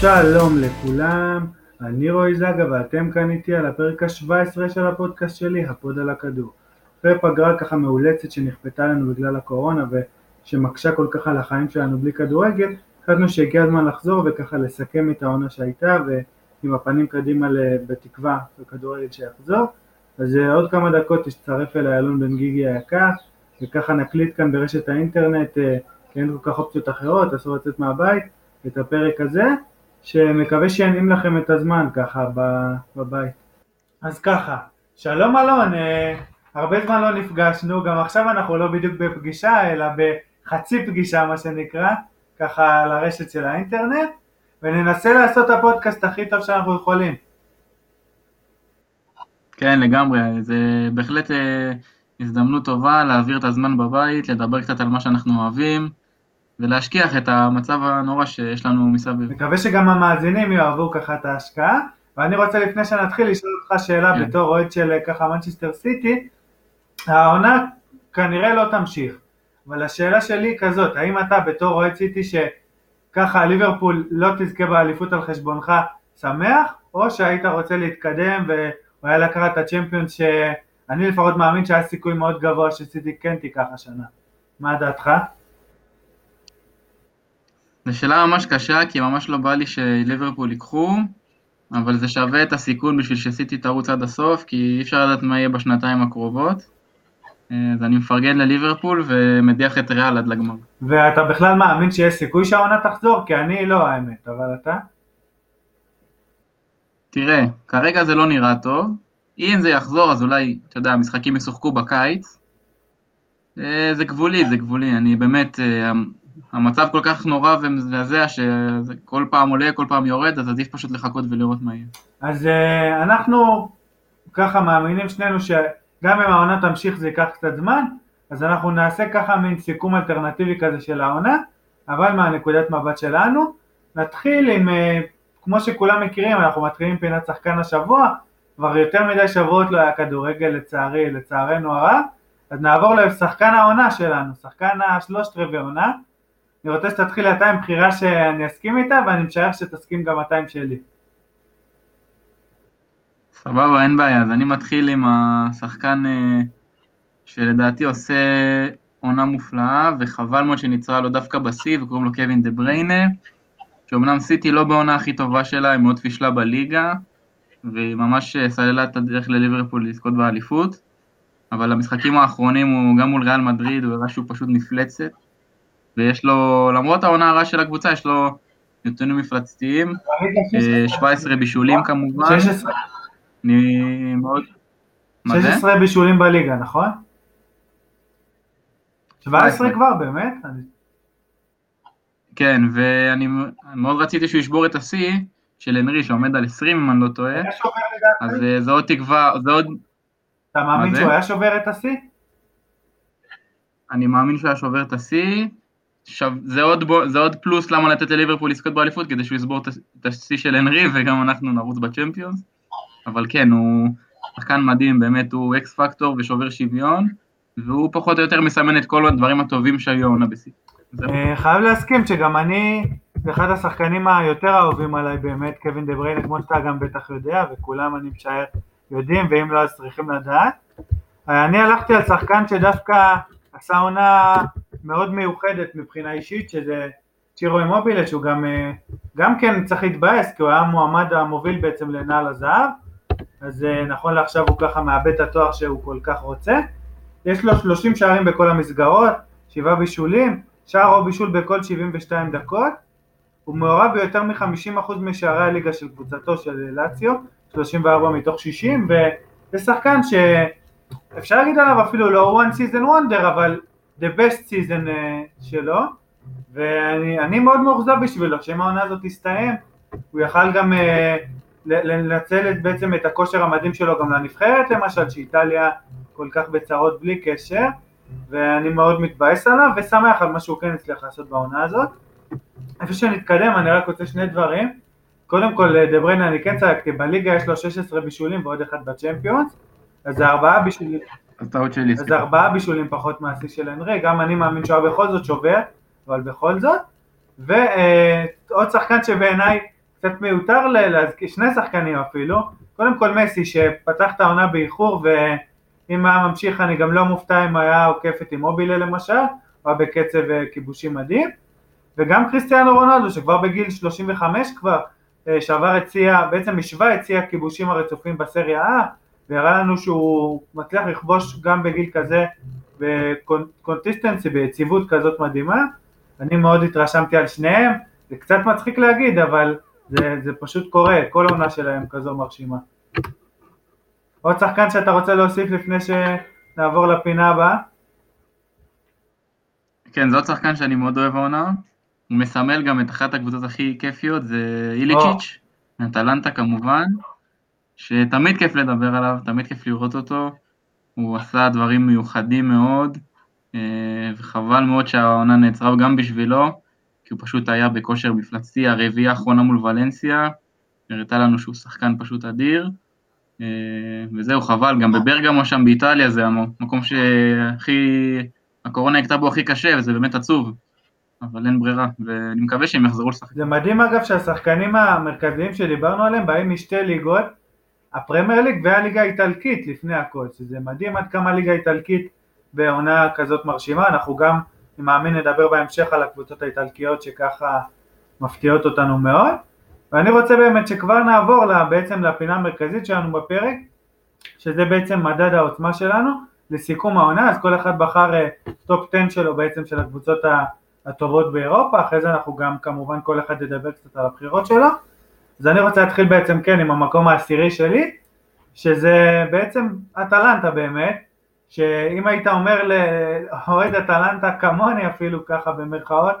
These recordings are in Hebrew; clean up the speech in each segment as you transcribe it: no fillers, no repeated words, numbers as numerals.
שלום לכולם, אני רועי זגה ואתם כאן איתי על הפרק ה-17 של הפודקאסט שלי, הפוד על הכדור. פגרה ככה מאולצת שנכפתה לנו בגלל הקורונה ושמקשה כל כך על החיים שלנו בלי כדורגל, חשבנו שהגיע הזמן לחזור וככה לסכם את העונה שהייתה ועם הפנים קדימה בתקווה וכדורגל שיחזור. אז עוד כמה דקות תצטרף אליי אלון בן גיגי היקר וככה נקליט כאן ברשת האינטרנט, כי אין כל כך אופציות אחרות, אסור לצאת מהבית, את הפרק הזה, שמקווה שיענים לכם את הזמן ככה בבית. אז ככה, שלום אלון, הרבה זמן לא נפגשנו, גם עכשיו אנחנו לא בדיוק בפגישה, אלא בחצי פגישה מה שנקרא, ככה לרשת של האינטרנט, וננסה לעשות הפודקאסט הכי טוב שאנחנו יכולים. כן, לגמרי, זה בהחלט הזדמנות טובה להעביר את הזמן בבית, לדבר קצת על מה שאנחנו אוהבים, ולהשכיח את המצב הנורא שיש לנו מסביב. מקווה שגם המאזינים יאהבו ככה את ההשקעה, ואני רוצה לפני שנתחיל לשאול אותך שאלה בתור אוהד של ככה מנצ'סטר סיטי, העונה כנראה לא תמשיך, אבל השאלה שלי היא כזאת, האם אתה בתור אוהד סיטי שככה ליברפול לא תזכה באליפות על חשבונך שמח, או שהיית רוצה להתקדם והיה לקחת את הצ'מפיונס שאני לפחות מאמין שהיה סיכוי מאוד גבוה שסיטי כן תיקח השנה. מה דעתך? זו שאלה ממש קשה, כי ממש לא בא לי שליברפול יקחו, אבל זה שווה את הסיכון בשביל שסיטי תרוץ עד הסוף, כי אי אפשר לדעת מה יהיה בשנתיים הקרובות. אז אני מפרגן לליברפול ומדיח את ריאל עד לגמר. ואתה בכלל מאמין שיש סיכוי שהעונה תחזור? כי אני לא האמת, אבל אתה? תראה, כרגע זה לא נראה טוב. אם זה יחזור, אז אולי, אתה יודע, המשחקים ישוחקו בקיץ. זה גבולי. אני באמת... המצב כל כך נורא ומזעזע שכל פעם עולה, כל פעם יורד, אז עדיף פשוט לחכות ולראות מה יהיה. אז אנחנו ככה מאמינים שנינו שגם אם העונה תמשיך זה ייקח קצת זמן, אז אנחנו נעשה ככה מין סיכום אלטרנטיבי כזה של העונה, אבל מהנקודת מבט שלנו, נתחיל עם, כמו שכולם מכירים, אנחנו מתחילים פינת שחקן השבוע, כבר יותר מדי שבועות לא היה כדורגל לצערנו הרב, אז נעבור לשחקן העונה שלנו, שחקן השלושת רבעי עונה, אני רוצה שתתחיל אתה עם בחירה שאני אסכים איתה, ואני משער שתסכים גם אתה עם שלי. סבבה, אין בעיה. אז אני מתחיל עם השחקן שלדעתי עושה עונה מופלאה, וחבל מאוד שנצרה לו דווקא בסי, וקוראים לו קווין דה בריינה, שאומנם סיטי לא בעונה הכי טובה שלה, היא מאוד פישלה בליגה, והיא ממש סללה את הדרך לליברפול לזכות באליפות, אבל המשחקים האחרונים הוא גם מול ריאל מדריד, הוא הראה שהוא פשוט נפלצת, ויש לו, למרות העונה הרעה של הקבוצה, יש לו נתונים מפלצתיים, 17 בישולים כמובן. 16 בישולים בליגה, נכון? 17 כבר, באמת? כן, ואני מאוד רציתי שהוא ישבור את השיא של אנרי, שעומד על 20, אם אני לא טועה. אז זה עוד תקווה, זה עוד... אתה מאמין שהוא היה שובר את השיא? אני מאמין שהוא היה שובר את השיא, זה עוד פלוס למה לתת לליברפול לזכות באליפות, כדי שהוא יסבור את השיא של אנרי, וגם אנחנו נרוץ בצ'מפיונס, אבל כן, הוא שחקן מדהים, באמת הוא אקס פקטור ושובר שוויון, והוא פחות או יותר מסמן את כל הדברים הטובים שהיו עונה בשיא. חייב להסכים שגם אני, אחד השחקנים היותר אהובים עליי באמת, קווין דה בריינה, כמו שאתה גם בטח יודע, וכולם אני משער יודעים, ואם לא אז צריכים לדעת. אני הלכתי על שחקן שדווקא עשה עונה מאוד מיוחדת מבחינה אישית, שזה צ'ירו אימובילה, שהוא גם כן צריך להתבאס, כי הוא היה מועמד המוביל בעצם לנעל הזהב, אז נכון לעכשיו הוא ככה מאבד את התואר שהוא כל כך רוצה, יש לו 30 שערים בכל המסגרות, 7 בישולים, שער או בישול בכל 72 דקות, הוא מעורב ביותר מ-50% משערי הליגה של קבוצתו של לאציו, 34 מתוך 60, וזה שחקן ש... אפשר להגיד עליו אפילו לא one season wonder, אבל the best season שלו, ואני מאוד מאוכזב בשבילו, שאם העונה הזאת תסתיים, הוא יכל גם לנצל בעצם את הכושר המדהים שלו גם לנבחרת, למשל שאיטליה כל כך בצרות בלי קשר, ואני מאוד מתבאס עליו ושמח על מה שהוא כן הצליח לעשות בעונה הזאת. איפה שנתקדם, אני רק רוצה שני דברים, קודם כל דה בריינה אני כן צעקתי, בליגה יש לו 16 בישולים ועוד אחד בצ'מפיונס, אז זה 4 בישולים פחות מעשי של אנרי, גם אני מאמין שהוא בכל זאת שובר, אבל בכל זאת, ועוד שחקן שבעיניי קצת מיותר להזכיר, שני שחקנים אפילו, קודם כל מסי שפתח את העונה באיחור, ואם היה ממשיך אני גם לא מופתע אם היה עוקפת עם מובילה למשל, או בקצב כיבושים מדהים, וגם קריסטיאנו רונלדו שכבר בגיל 35 כבר, שעבר הציע, בעצם משווה הציע כיבושים הרצופים בסריה A, והראה לנו שהוא מצליח לכבוש גם בגיל כזה, בקונסיסטנסי, ביציבות כזאת מדהימה, אני מאוד התרשמתי על שניהם, זה קצת מצחיק להגיד, אבל זה פשוט קורה, כל עונה שלהם כזו מרשימה. עוד שחקן שאתה רוצה להוסיף לפני שנעבור לפינה הבאה? כן, זה עוד שחקן שאני מאוד אוהב העונה, הוא מסמל גם את אחת הקבוצות הכי כיפיות, זה איליצ'יץ', אטלנטה כמובן, שתמיד כיף לדבר עליו, תמיד כיף לראות אותו, הוא עשה דברים מיוחדים מאוד, וחבל מאוד שהעונה נעצרה גם בשבילו, כי הוא פשוט היה בכושר מפלצתי, הרביעה האחרונה מול ולנסיה, הראתה לנו שהוא שחקן פשוט אדיר, וזהו חבל, גם בברגמו שם באיטליה, זה המקום שהקורונה הכתה בו הכי קשה, וזה באמת עצוב, אבל אין ברירה, ואני מקווה שהם יחזרו לשחק. זה מדהים אגב שהשחקנים המרכזיים שדיברנו עליהם, באים משתי ליגות, הפרמייר ליג והליגה האיטלקית לפני הכל, שזה מדהים עד כמה ליגה איטלקית בעונה כזאת מרשימה, אנחנו גם אני מאמין נדבר בהמשך על הקבוצות האיטלקיות שככה מפתיעות אותנו מאוד, ואני רוצה באמת שכבר נעבור בעצם לפינה המרכזית שלנו בפרק, שזה בעצם מדד העוצמה שלנו, לסיכום העונה, אז כל אחד בחר טופ 10 שלו בעצם של הקבוצות הטובות באירופה, אחרי זה אנחנו גם כמובן כל אחד ידבר קצת על הבחירות שלו, אז אני רוצה להתחיל בעצם כן עם המקום העשירי שלי, שזה בעצם אטלנטה באמת, שאם היית אומר להוריד אטלנטה כמוני אפילו ככה במרכאות,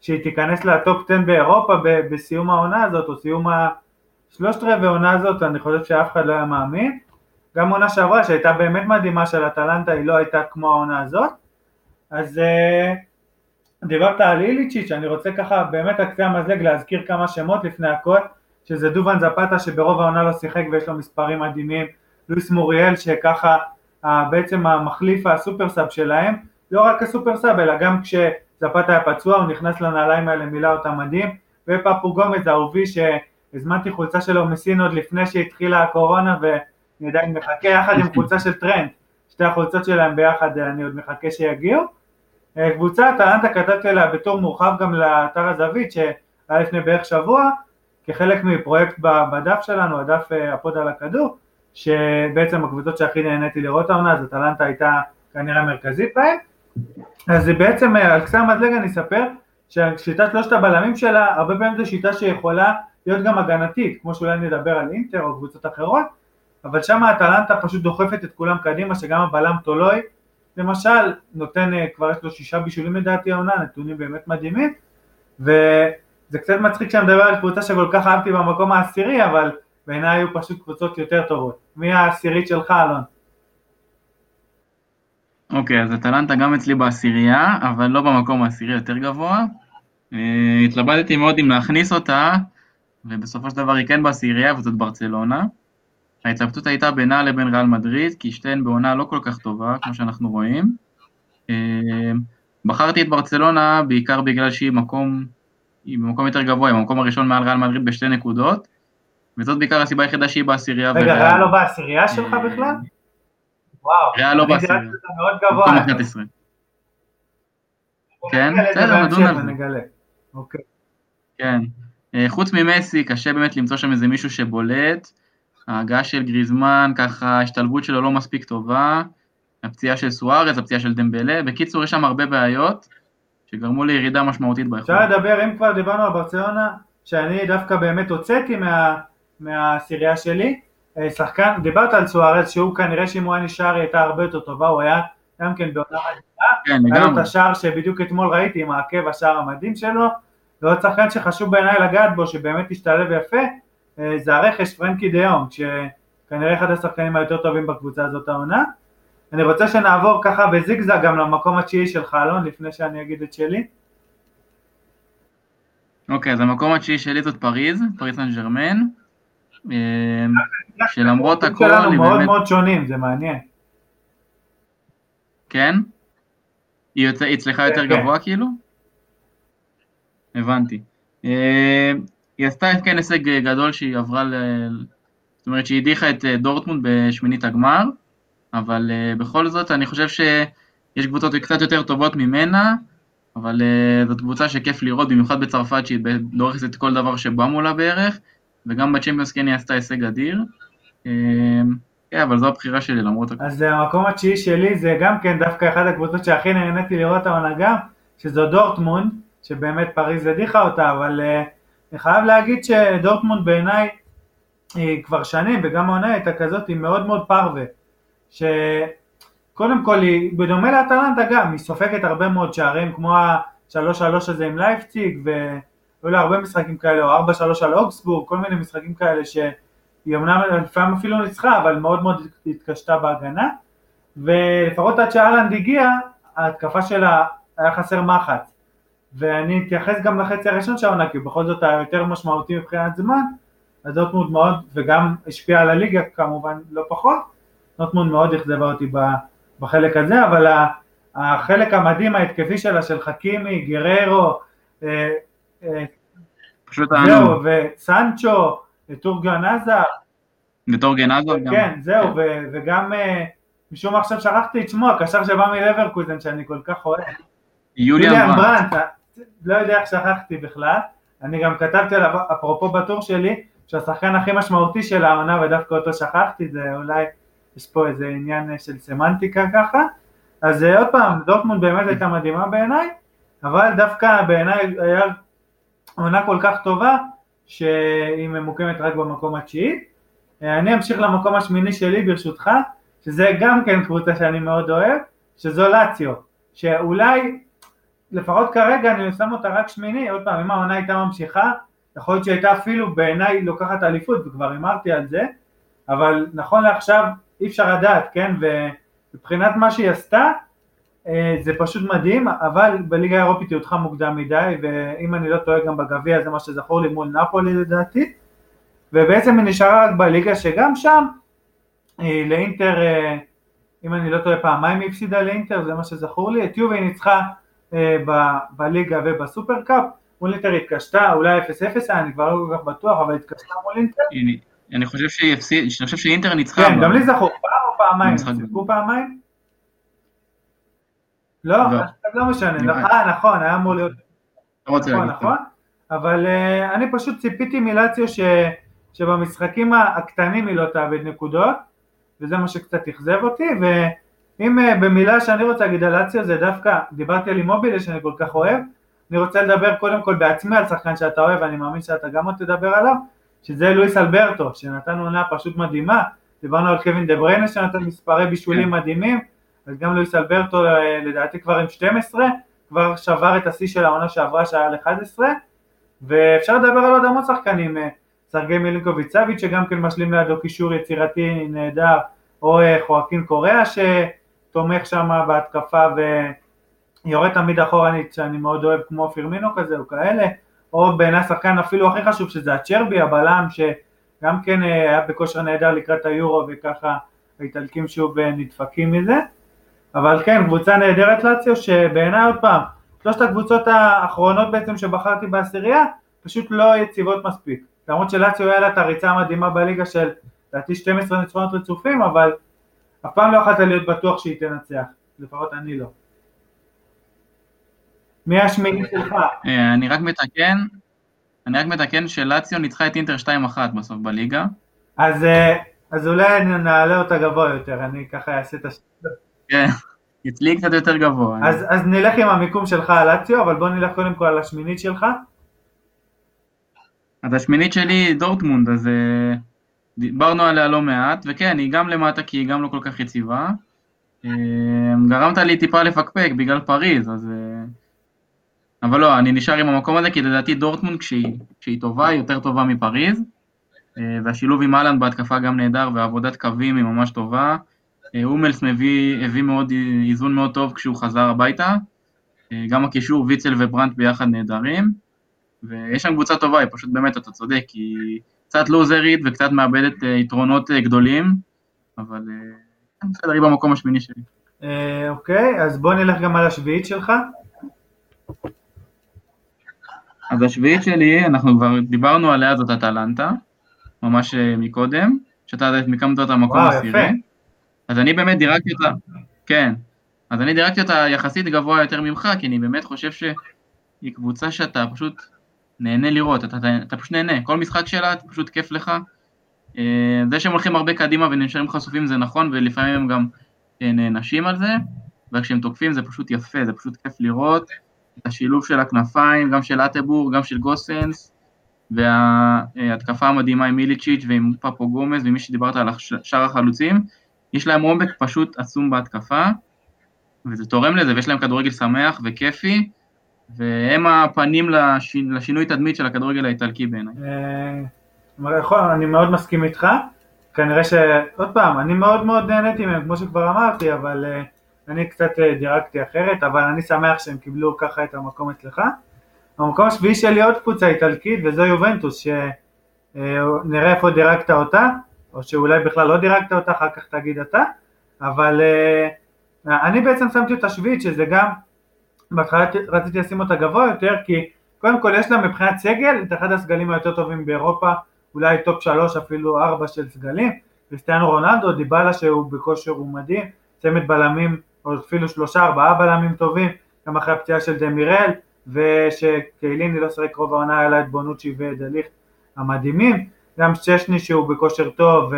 שהיא תיכנס לטופ 10 באירופה בסיום העונה הזאת, או סיום השלושת רבעי העונה הזאת, אני חושב שאף אחד לא היה מאמין, גם עונה שעברה שהייתה באמת מדהימה של אטלנטה, היא לא הייתה כמו העונה הזאת, אז דיברת על איליצ'יץ', אני רוצה ככה באמת על קצה המזלג להזכיר כמה שמות לפני הכל, שזה דובן זפתה שברוב העונה לא שיחק ויש לו מספרים מדהימים, לואיס מוריאל שככה בעצם המחליף הסופרסאב שלהם, לא רק הסופרסאב אלא גם כשזפתה היה פצוע הוא נכנס לנעליים האלה מילה אותה מדהים, ופפו גומז האהובי שהזמנתי חולצה שלו מסין עוד לפני שהתחילה הקורונה ואני עדיין מחכה יחד עם חולצה של טרנד, שתי החולצות שלהם ביחד אני עוד מחכה שיגיעו, קבוצה אטלנטה כתבתי אליה בתור מורחב גם לאתר הזווית שהיה לפני בערך שבוע, כחלק מפרויקט בדף שלנו, הדף הפוד על הכדור, שבעצם הקבוצות שהכי נהניתי לראות העונה, אז אטלנטה הייתה כנראה מרכזית בהם, אז בעצם על קצה המזלג אני אספר, ששיטת שלושת הבלמים שלה, הרבה פעמים זו שיטה שיכולה להיות גם הגנתית, כמו שאולי נדבר על אינטר או קבוצות אחרות, אבל שם אטלנטה פשוט דוחפת את כולם קדימה, שגם הבלם תולוי, למשל נותן כבר יש לו 6 בישולים לדעתי העונה, נתונים באמת מדהימים, וזה קצת מצחיק שאני מדבר על קבוצה שכל כך אהבתי במקום העשירי, אבל בעיניי היו פשוט קבוצות יותר טובות. מי העשירית שלך, אלון? אוקיי, אז אטלנטה גם אצלי בעשירייה, אבל לא במקום העשירי יותר גבוה. התלבטתי מאוד אם להכניס אותה, ובסופו של דבר היא כן בעשירייה, וזאת ברצלונה. ההתלבטות הייתה בינה לבין ריאל מדריד, כי שתיהן בעונה לא כל כך טובה, כמו שאנחנו רואים. בחרתי את ברצלונה בעיקר בגלל שהיא במקום יותר גבוה, במקום הראשון מעל ריאל מדריד ב2 נקודות, וזאת בעיקר הסיבה היחידה שהיא בעשירייה. רגע, ריאל לא בעשירייה שלך בכלל? וואו. ריאל לא בעשירייה. זה מאוד גבוה. מקום 11. כן, בסדר, נדון על זה. נגלה. אוקיי. כן. חוץ ממסי, קשה באמת למצוא שם איזה מישהו שבולט. ההגעה של גריזמן, ככה ההשתלבות שלו לא מספיק טובה. הפציעה של סוארז, הפציעה של דמבלה. בקיצור, יש שם הרבה בעיות שגרמו לירידה משמעותית באיכות. אפשר לדבר, אם כבר דיברנו על ברצלונה, שאני דווקא באמת הוצאתי מהסירייה שלי, שחקן, דיברת על סוארז, שהוא כנראה שאם הוא היה נשאר, היא הייתה הרבה יותר טובה, הוא היה גם כן בעונה מדהימה, היה לו את השער שבדיוק אתמול ראיתי, עם העקב השער המדהים שלו, ועוד שחקן שחשוב בעיניי לגעת בו, שבאמת השתלב יפה, זה הרכש פרנקי דיום, שכנראה אחד השחקנים היותר טובים בקבוצה הזאת העונה, אני רוצה שנעבור ככה בזיגזג גם למקום התשיעי של חלון, לפני שאני אגיד את שלי, אוקיי, אז המקום התשיעי שלי זאת פריז סן ז'רמן, שלמרות הכל... שלנו מאוד מאוד שונים, זה מעניין. כן? היא אצלך יותר גבוה כאילו? הבנתי. היא עשתה כן הישג גדול שהיא עברה, זאת אומרת שהיא הדיחה את דורטמונד בשמינית הגמר, אבל בכל זאת אני חושב שיש קבוצות קצת יותר טובות ממנה, אבל זאת קבוצה שכיף לראות, במיוחד בצרפת שהיא דורכת את כל דבר שבא מולה בערך, וגם בצ'מפיונס כן היא עשתה הישג אדיר. כן, אבל זו הבחירה שלי למרות הכל. אז המקום התשיעי שלי זה גם כן דווקא אחד הקבוצות שהכי נהניתי לראות העונה גם, שזו דורטמונד, שבאמת פריז הדיחה אותה, אבל אני חייב להגיד שדורטמונד בעיניי היא כבר שנים, וגם העונה הייתה כזאת, היא מאוד מאוד פרווה, שקודם כל היא, בדומה לאטלנטה גם, היא סופגת הרבה מאוד שערים, כמו ה-3-3 הזה עם לייפציג, והיו לה הרבה משחקים כאלה, או 4-3 על אוגסבורג, כל מיני משחקים כאלה שהיא אמנם לפעמים אפילו ניצחה, אבל מאוד מאוד התקשתה בהגנה, ולפחות עד שאלנד הגיע, ההתקפה שלה היה חסר מחץ, ואני אתייחס גם לחצי הראשון שהעונה, כי בכל זאת היה יותר משמעותי מבחינת זמן, אז דורטמונד מאוד, וגם השפיע על הליגה כמובן לא פחות, דורטמונד מאוד אכזבה אותי בחלק הזה, אבל החלק המדהים ההתקפי שלה, של חכימי, גררו, זהו, וסנצ'ו, טורגן עזר גם. כן, זהו, וגם משום עכשיו שרחתי את שמו, הקשר שבא מלברקוזן שאני כל כך אוהב. יוליאן ברנט, לא יודע איך שכחתי בכלל, אני גם כתבתי עליו, אפרופו בטור שלי, שהשחקן הכי משמעותי של העונה, ודווקא אותו שכחתי, זה אולי, יש פה איזה עניין של סמנטיקה ככה, אז עוד פעם, דורטמונד באמת הייתה מדהימה בעיניי, אבל דווקא בעיניי היה עונה כל כך טובה, שהיא ממוקמת רק במקום התשיעי. אני אמשיך למקום השמיני שלי ברשותך, שזה גם כן קבוצה שאני מאוד אוהב, שזו לאציו, שאולי, לפחות כרגע אני שם אותה רק שמיני, עוד פעם, אם העונה הייתה ממשיכה, יכול להיות שהייתה אפילו בעיניי לוקחת אליפות, וכבר אמרתי על זה, אבל נכון לעכשיו אי אפשר לדעת, כן, ובבחינת מה שהיא עשתה, זה פשוט מדהים, אבל בליגה האירופית היא הודחה מוקדם מדי, ואם אני לא טועה גם בגביע, זה מה שזכור לי מול נאפולי לדעתי, ובעצם היא נשארה רק בליגה שגם שם, לאינטר, אם אני לא טועה פעמיים היא הפסידה לאינטר, זה מה שזכור לי, את יובה היא ניצחה, בליגה ובסופר קאפ, מול אינטר התקשתה, אולי 0-0, אני כבר לא כל כך בטוח, אבל התקשתה מול אינטר. אני חושב שאינטר ניצחה. כן, גם לי זכו, פעם או פעמיים? ניצחו פעמיים? לא, לא משנה, נכון, היה אמור להיות. נכון, אבל אני פשוט ציפיתי מלאציו שבמשחקים הקטנים היא לא תאבד נקודות, וזה מה שקצת תכזב אותי, אם במילה שאני רוצה להגיד על לאציו זה דווקא, דיברתי על אימובילה שאני כל כך אוהב, אני רוצה לדבר קודם כל בעצמי על שחקן שאתה אוהב, אני מאמין שאתה גם עוד תדבר עליו, שזה לואיס אלברטו, שנתן עונה פשוט מדהימה, דיברנו על קווין דה בריינה שנתן מספרי בישולים מדהימים, אז גם לואיס אלברטו לדעתי כבר עם 12, כבר שבר את השיא של העונה שעברה שהיה על 11, ואפשר לדבר על עוד המון שחקנים, סרגי מילינקוביץ'-סאביץ' שגם כן משלים לידו קישור יצירתי נהדר, או חואקין קוריאה ש תומך שם בהתקפה ויורד תמיד אחורנית שאני מאוד אוהב כמו פירמינו כזה או כאלה, או בעיני השחקן אפילו הכי חשוב שזה הצ'רבי, הבלם שגם כן היה בכושר נהדר לקראת היורו וככה האיטלקים שוב נדפקים מזה, אבל כן קבוצה נהדרת לאציו שבעיני עוד פעם, שלושת הקבוצות האחרונות בעצם שבחרתי בעשירייה פשוט לא יציבות מספיק, למרות שלאציו היה לה את הריצה המדהימה בליגה של לדעתי 12 ניצחונות רצופים, אבל אף פעם לא יכולת להיות בטוח שהיא תנצח, לפחות אני לא. מי השמיני שלך? אני רק מתקן שלאציו ניצחה את אינטר 2-1 בסוף בליגה. אז אולי נעלה אותה גבוה יותר, אני ככה אעשה את השאלה. כן, אצלי קצת יותר גבוה. אז נלך עם המיקום שלך על לאציו, אבל בוא נלך קודם כל על השמינית שלך. אז השמינית שלי דורטמונד, אז דיברנו עליה לא מעט, וכן, היא גם למטה, כי היא גם לא כל כך יציבה. גרמת לי טיפה לפקפק בגלל פריז, אז... אבל לא, אני נשאר עם המקום הזה, כי לדעתי דורטמונד, כשהיא טובה, היא יותר טובה מפריז, והשילוב עם אהלנד בהתקפה גם נהדר, ועבודת קווים היא ממש טובה. אומלס הביא מאוד, איזון מאוד טוב כשהוא חזר הביתה, גם הקישור, ויצל וברנט ביחד נהדרים, ויש שם קבוצה טובה, היא פשוט באמת, אתה צודק, כי... קצת לוזרית וקצת מאבדת יתרונות גדולים, אבל אני רוצה להריב במקום השמיני שלי. אוקיי, אז בוא נלך גם על השביעית שלך. אז השביעית שלי, אנחנו כבר דיברנו עליה, זאת הטלנטה, ממש מקודם, שאתה יודעת מכם זאת המקום הסירי. אז אני באמת דירקתי אותה, כן, אז אני דירקתי אותה יחסית גבוה יותר ממך, כי אני באמת חושב שהיא קבוצה שאתה פשוט נהנה לראות, אתה פשוט נהנה, כל משחק שלה פשוט כיף לך, זה שהם הולכים הרבה קדימה ונשארים חשופים זה נכון, ולפעמים הם גם נענשים על זה, וכשהם תוקפים זה פשוט יפה, זה פשוט כיף לראות, את השילוב של הכנפיים, גם של אטבור, גם של גוסנס, וההתקפה המדהימה עם מיליצ'יץ' ועם פאפו גומז, ומי שדיברת על שאר החלוצים, יש להם עומק פשוט עצום בהתקפה, וזה תורם לזה, ויש להם כדורגל שמח וכיפי, והם הפנים לשינוי תדמית של הכדורגל האיטלקי בעיניי. אני מאוד מסכים איתך, כנראה שעוד פעם, אני מאוד מאוד נהניתי מהם, כמו שכבר אמרתי, אבל אני קצת דירקתי אחרת, אבל אני שמח שהם קיבלו ככה את המקום אצלך. המקום השביעי שלי עוד קבוצה איטלקית, וזו יובנטוס, שנראה איפה דירקת אותה, או שאולי בכלל לא דירקת אותה, אחר כך תגיד אתה, אבל אני בעצם שמתי אותה שביעית, שזה גם, בהתחלה רציתי לשים אותה גבוה יותר, כי קודם כל יש לה מבחינת סגל, את אחד הסגלים היותר טובים באירופה, אולי טופ 3 אפילו 4 של סגלים, קריסטיאנו רונלדו, דיבאלה שהוא בכושר ומדהים, צמד בלמים, או אפילו 3-4 בלמים טובים, גם אחרי הפציעה של דמירל, ושקהיליני לא שרק רוב העונה היה לה את בונוצ'י ודליך המדהימים, גם ששני שהוא בכושר טוב,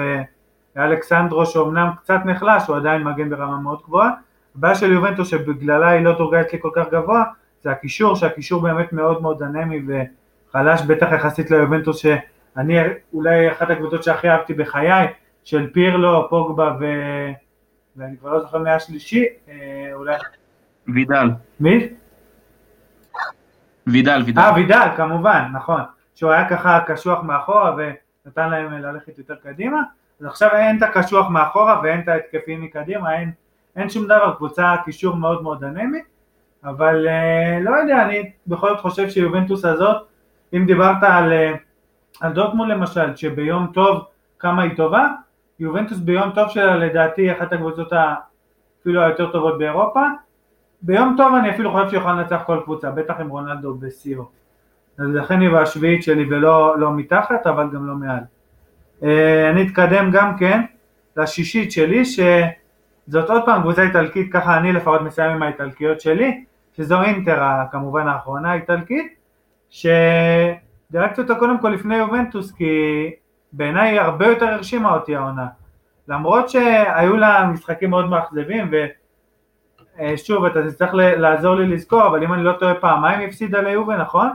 ואלכסנדרו שאומנם קצת נחלש, הוא עדיין מגן ברמה מאוד גבוהה, הבעיה של יובנטוס שבגללה היא לא דורגה אצלי כל כך גבוה, זה הקישור, שהקישור באמת מאוד מאוד אנמי וחלש, בטח יחסית ליובנטוס שאני אולי אחת הקבוצות שהכי אהבתי בחיי, של פירלו, פוגבה ואני כבר לא זוכר מהשלישי, אולי... וידל. מי? וידל. וידל, כמובן, נכון. שהוא היה ככה קשוח מאחורה ונתן להם ללכת יותר קדימה, אז עכשיו אין את הקשוח מאחורה ואין את ההתקפים מקדימה, אין שום דבר, קבוצה קישור מאוד מאוד דינמית, אבל לא יודע, אני בכל זאת חושב שיובנטוס הזאת, אם דיברת על דורטמונד למשל, שביום טוב כמה היא טובה, יובנטוס ביום טוב שלה לדעתי אחת הקבוצות אפילו היותר טובות באירופה, ביום טוב אני אפילו חושב שיוכל לנצח כל קבוצה, בטח עם רונלדו בסיור. אז לכן היא בשביעית שלי ולא מתחת, אבל גם לא מעל. אני אתקדם גם כן לשישית שלי, שזאת עוד פעם קבוצה איטלקית, ככה אני לפחות מסיים עם האיטלקיות שלי, שזו אינטר כמובן האחרונה האיטלקית, שדירקתי אותה קודם כל לפני יובנטוס, כי בעיניי היא הרבה יותר הרשימה אותי העונה. למרות שהיו לה משחקים מאוד מאכזבים, ושוב, אתה צריך לעזור לי לזכור, אבל אם אני לא טועה פעמיים הפסידה ליובה, נכון?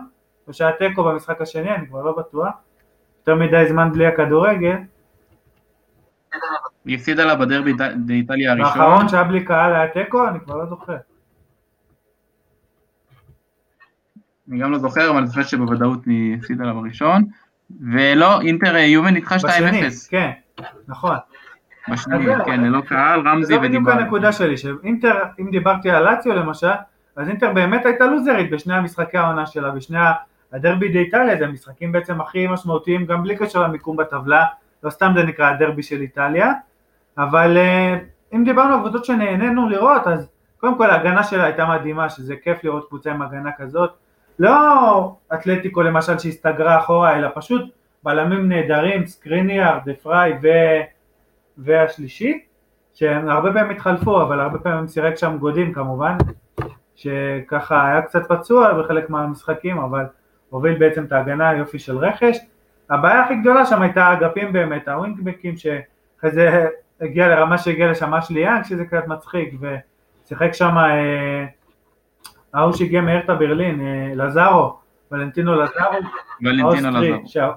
או שהטקו במשחק השני, אני כבר לא בטוח. יותר מדי זמן בלי הכדורגל. היא הפסידה לה בדרבי באיטליה הראשון. האחרון שהיה בלי קהל היה טקו, אני כבר לא זוכר. אני גם לא זוכר, אבל אני חושב שבוודאות היא הפסידה לה בראשון. ולא, אינטר יובה ניצחה 2-0. בשני, כן, נכון. בשני, כן, ללא קהל, רמזי ודיבר. זה בדיוק הנקודה שלי, שאינטר, אם דיברתי על לאציו למשל, אז אינטר באמת הייתה לוזרית בשני המשחקי העונה שלה, בשני הדרבי באיטליה, זה המשחקים בעצם הכי משמעותיים, גם בלי קשר למיקום בטבלה, לא סתם זה נקרא הדרבי של איטליה, אבל אם דיברנו על קבוצות שנהנינו לראות, אז קודם כל ההגנה שלה הייתה מדהימה, שזה כיף לראות קבוצה עם הגנה כזאת, לא אתלטיקו למשל שהסתגרה אחורה, אלא פשוט בלמים נהדרים, סקריניאר, דפריי והשלישי, שהם הרבה פעמים התחלפו, אבל הרבה פעמים סירק שם גודים כמובן, שככה היה קצת פצוע בחלק מהמשחקים, אבל הוביל בעצם את ההגנה היופי של רכש. הבעיה הכי גדולה שם הייתה האגפים באמת, הווינגבקים שאחרי זה הגיע לרמה שהגיע לשם אשלי יאנג, שזה קצת מצחיק, ושיחק שם ההוא שהגיע מהרטה ברלין, לזארו, ולנטינו לזארו.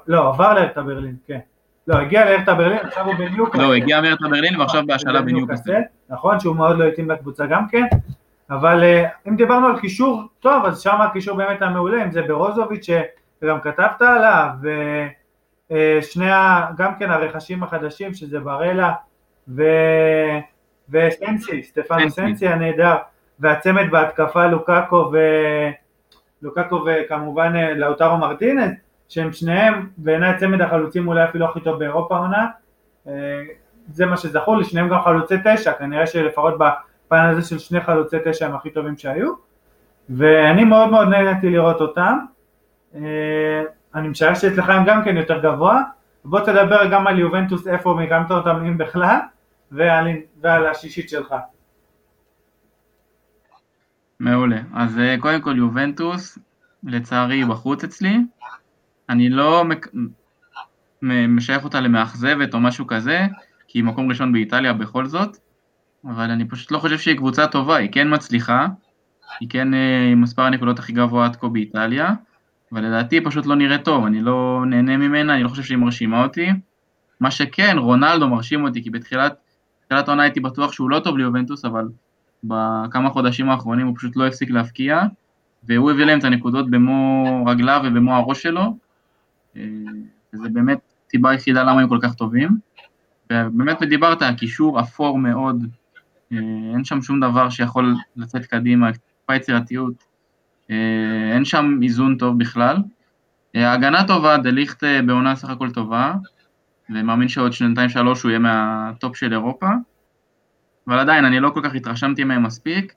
לא, עבר להרטה ברלין, כן. לא, הגיע להרטה ברלין, עכשיו הוא בניוקאסל. לא, הגיע מהרטה ברלין ועכשיו בהשאלה בניוקאסל. נכון, שהוא מאוד לא התאים לקבוצה גם כן. אבל אם דיברנו על קישור טוב, אז שם הקישור באמת המעולה, אם זה ברוזוביץ' שגם כתבת עליו, ושני גם כן הרכשים החדשים, שזה ברלה, וסנסי, סטפנו סנסי הנהדר, והצמד בהתקפה לוקאקו וכמובן לאוטרו מרטינז, שהם שניהם, בעיניי צמד החלוצים אולי אפילו הכי טוב באירופה עונה, זה מה שזכור לי, שניהם גם חלוצי 9, כנראה שלפחות הפן הזה של שני חלוצי 9 הם הכי טובים שהיו, ואני מאוד מאוד נהנתי לראות אותם, אני משער שאצלך הם גם כן יותר גבוה, בוא תדבר גם על יובנטוס, איפה מגמת אותם אם בכלל, ועל השישית שלך. מעולה, אז קודם כל יובנטוס, לצערי בחוץ אצלי, אני לא משייך אותה למאכזבת או משהו כזה, כי היא מקום ראשון באיטליה בכל זאת, אבל אני פשוט לא חושב שהיא קבוצה טובה, היא כן מצליחה, היא כן עם מספר הנקודות הכי גבוה עד כה באיטליה, אבל לדעתי היא פשוט לא נראית טוב, אני לא נהנה ממנה, אני לא חושב שהיא מרשימה אותי, מה שכן, רונלדו מרשים אותי, כי בתחילת עונה הייתי בטוח שהוא לא טוב ליובנטוס, אבל בכמה חודשים האחרונים הוא פשוט לא הפסיק להפקיע, והוא הביא להם את הנקודות במו רגליו ובמו הראש שלו, וזה באמת טיבה יחידה למה הם כל כך טובים, ובאמת דיברת, הקישור אפור מאוד, אין שם שום דבר שיכול לצאת קדימה, טיפה יצירתיות, אין שם איזון טוב בכלל, ההגנה טובה, דליכט בעונה סך הכל טובה, ומאמין שעוד 2-3 הוא יהיה מהטופ של אירופה, אבל עדיין אני לא כל כך התרשמתי מהם מספיק,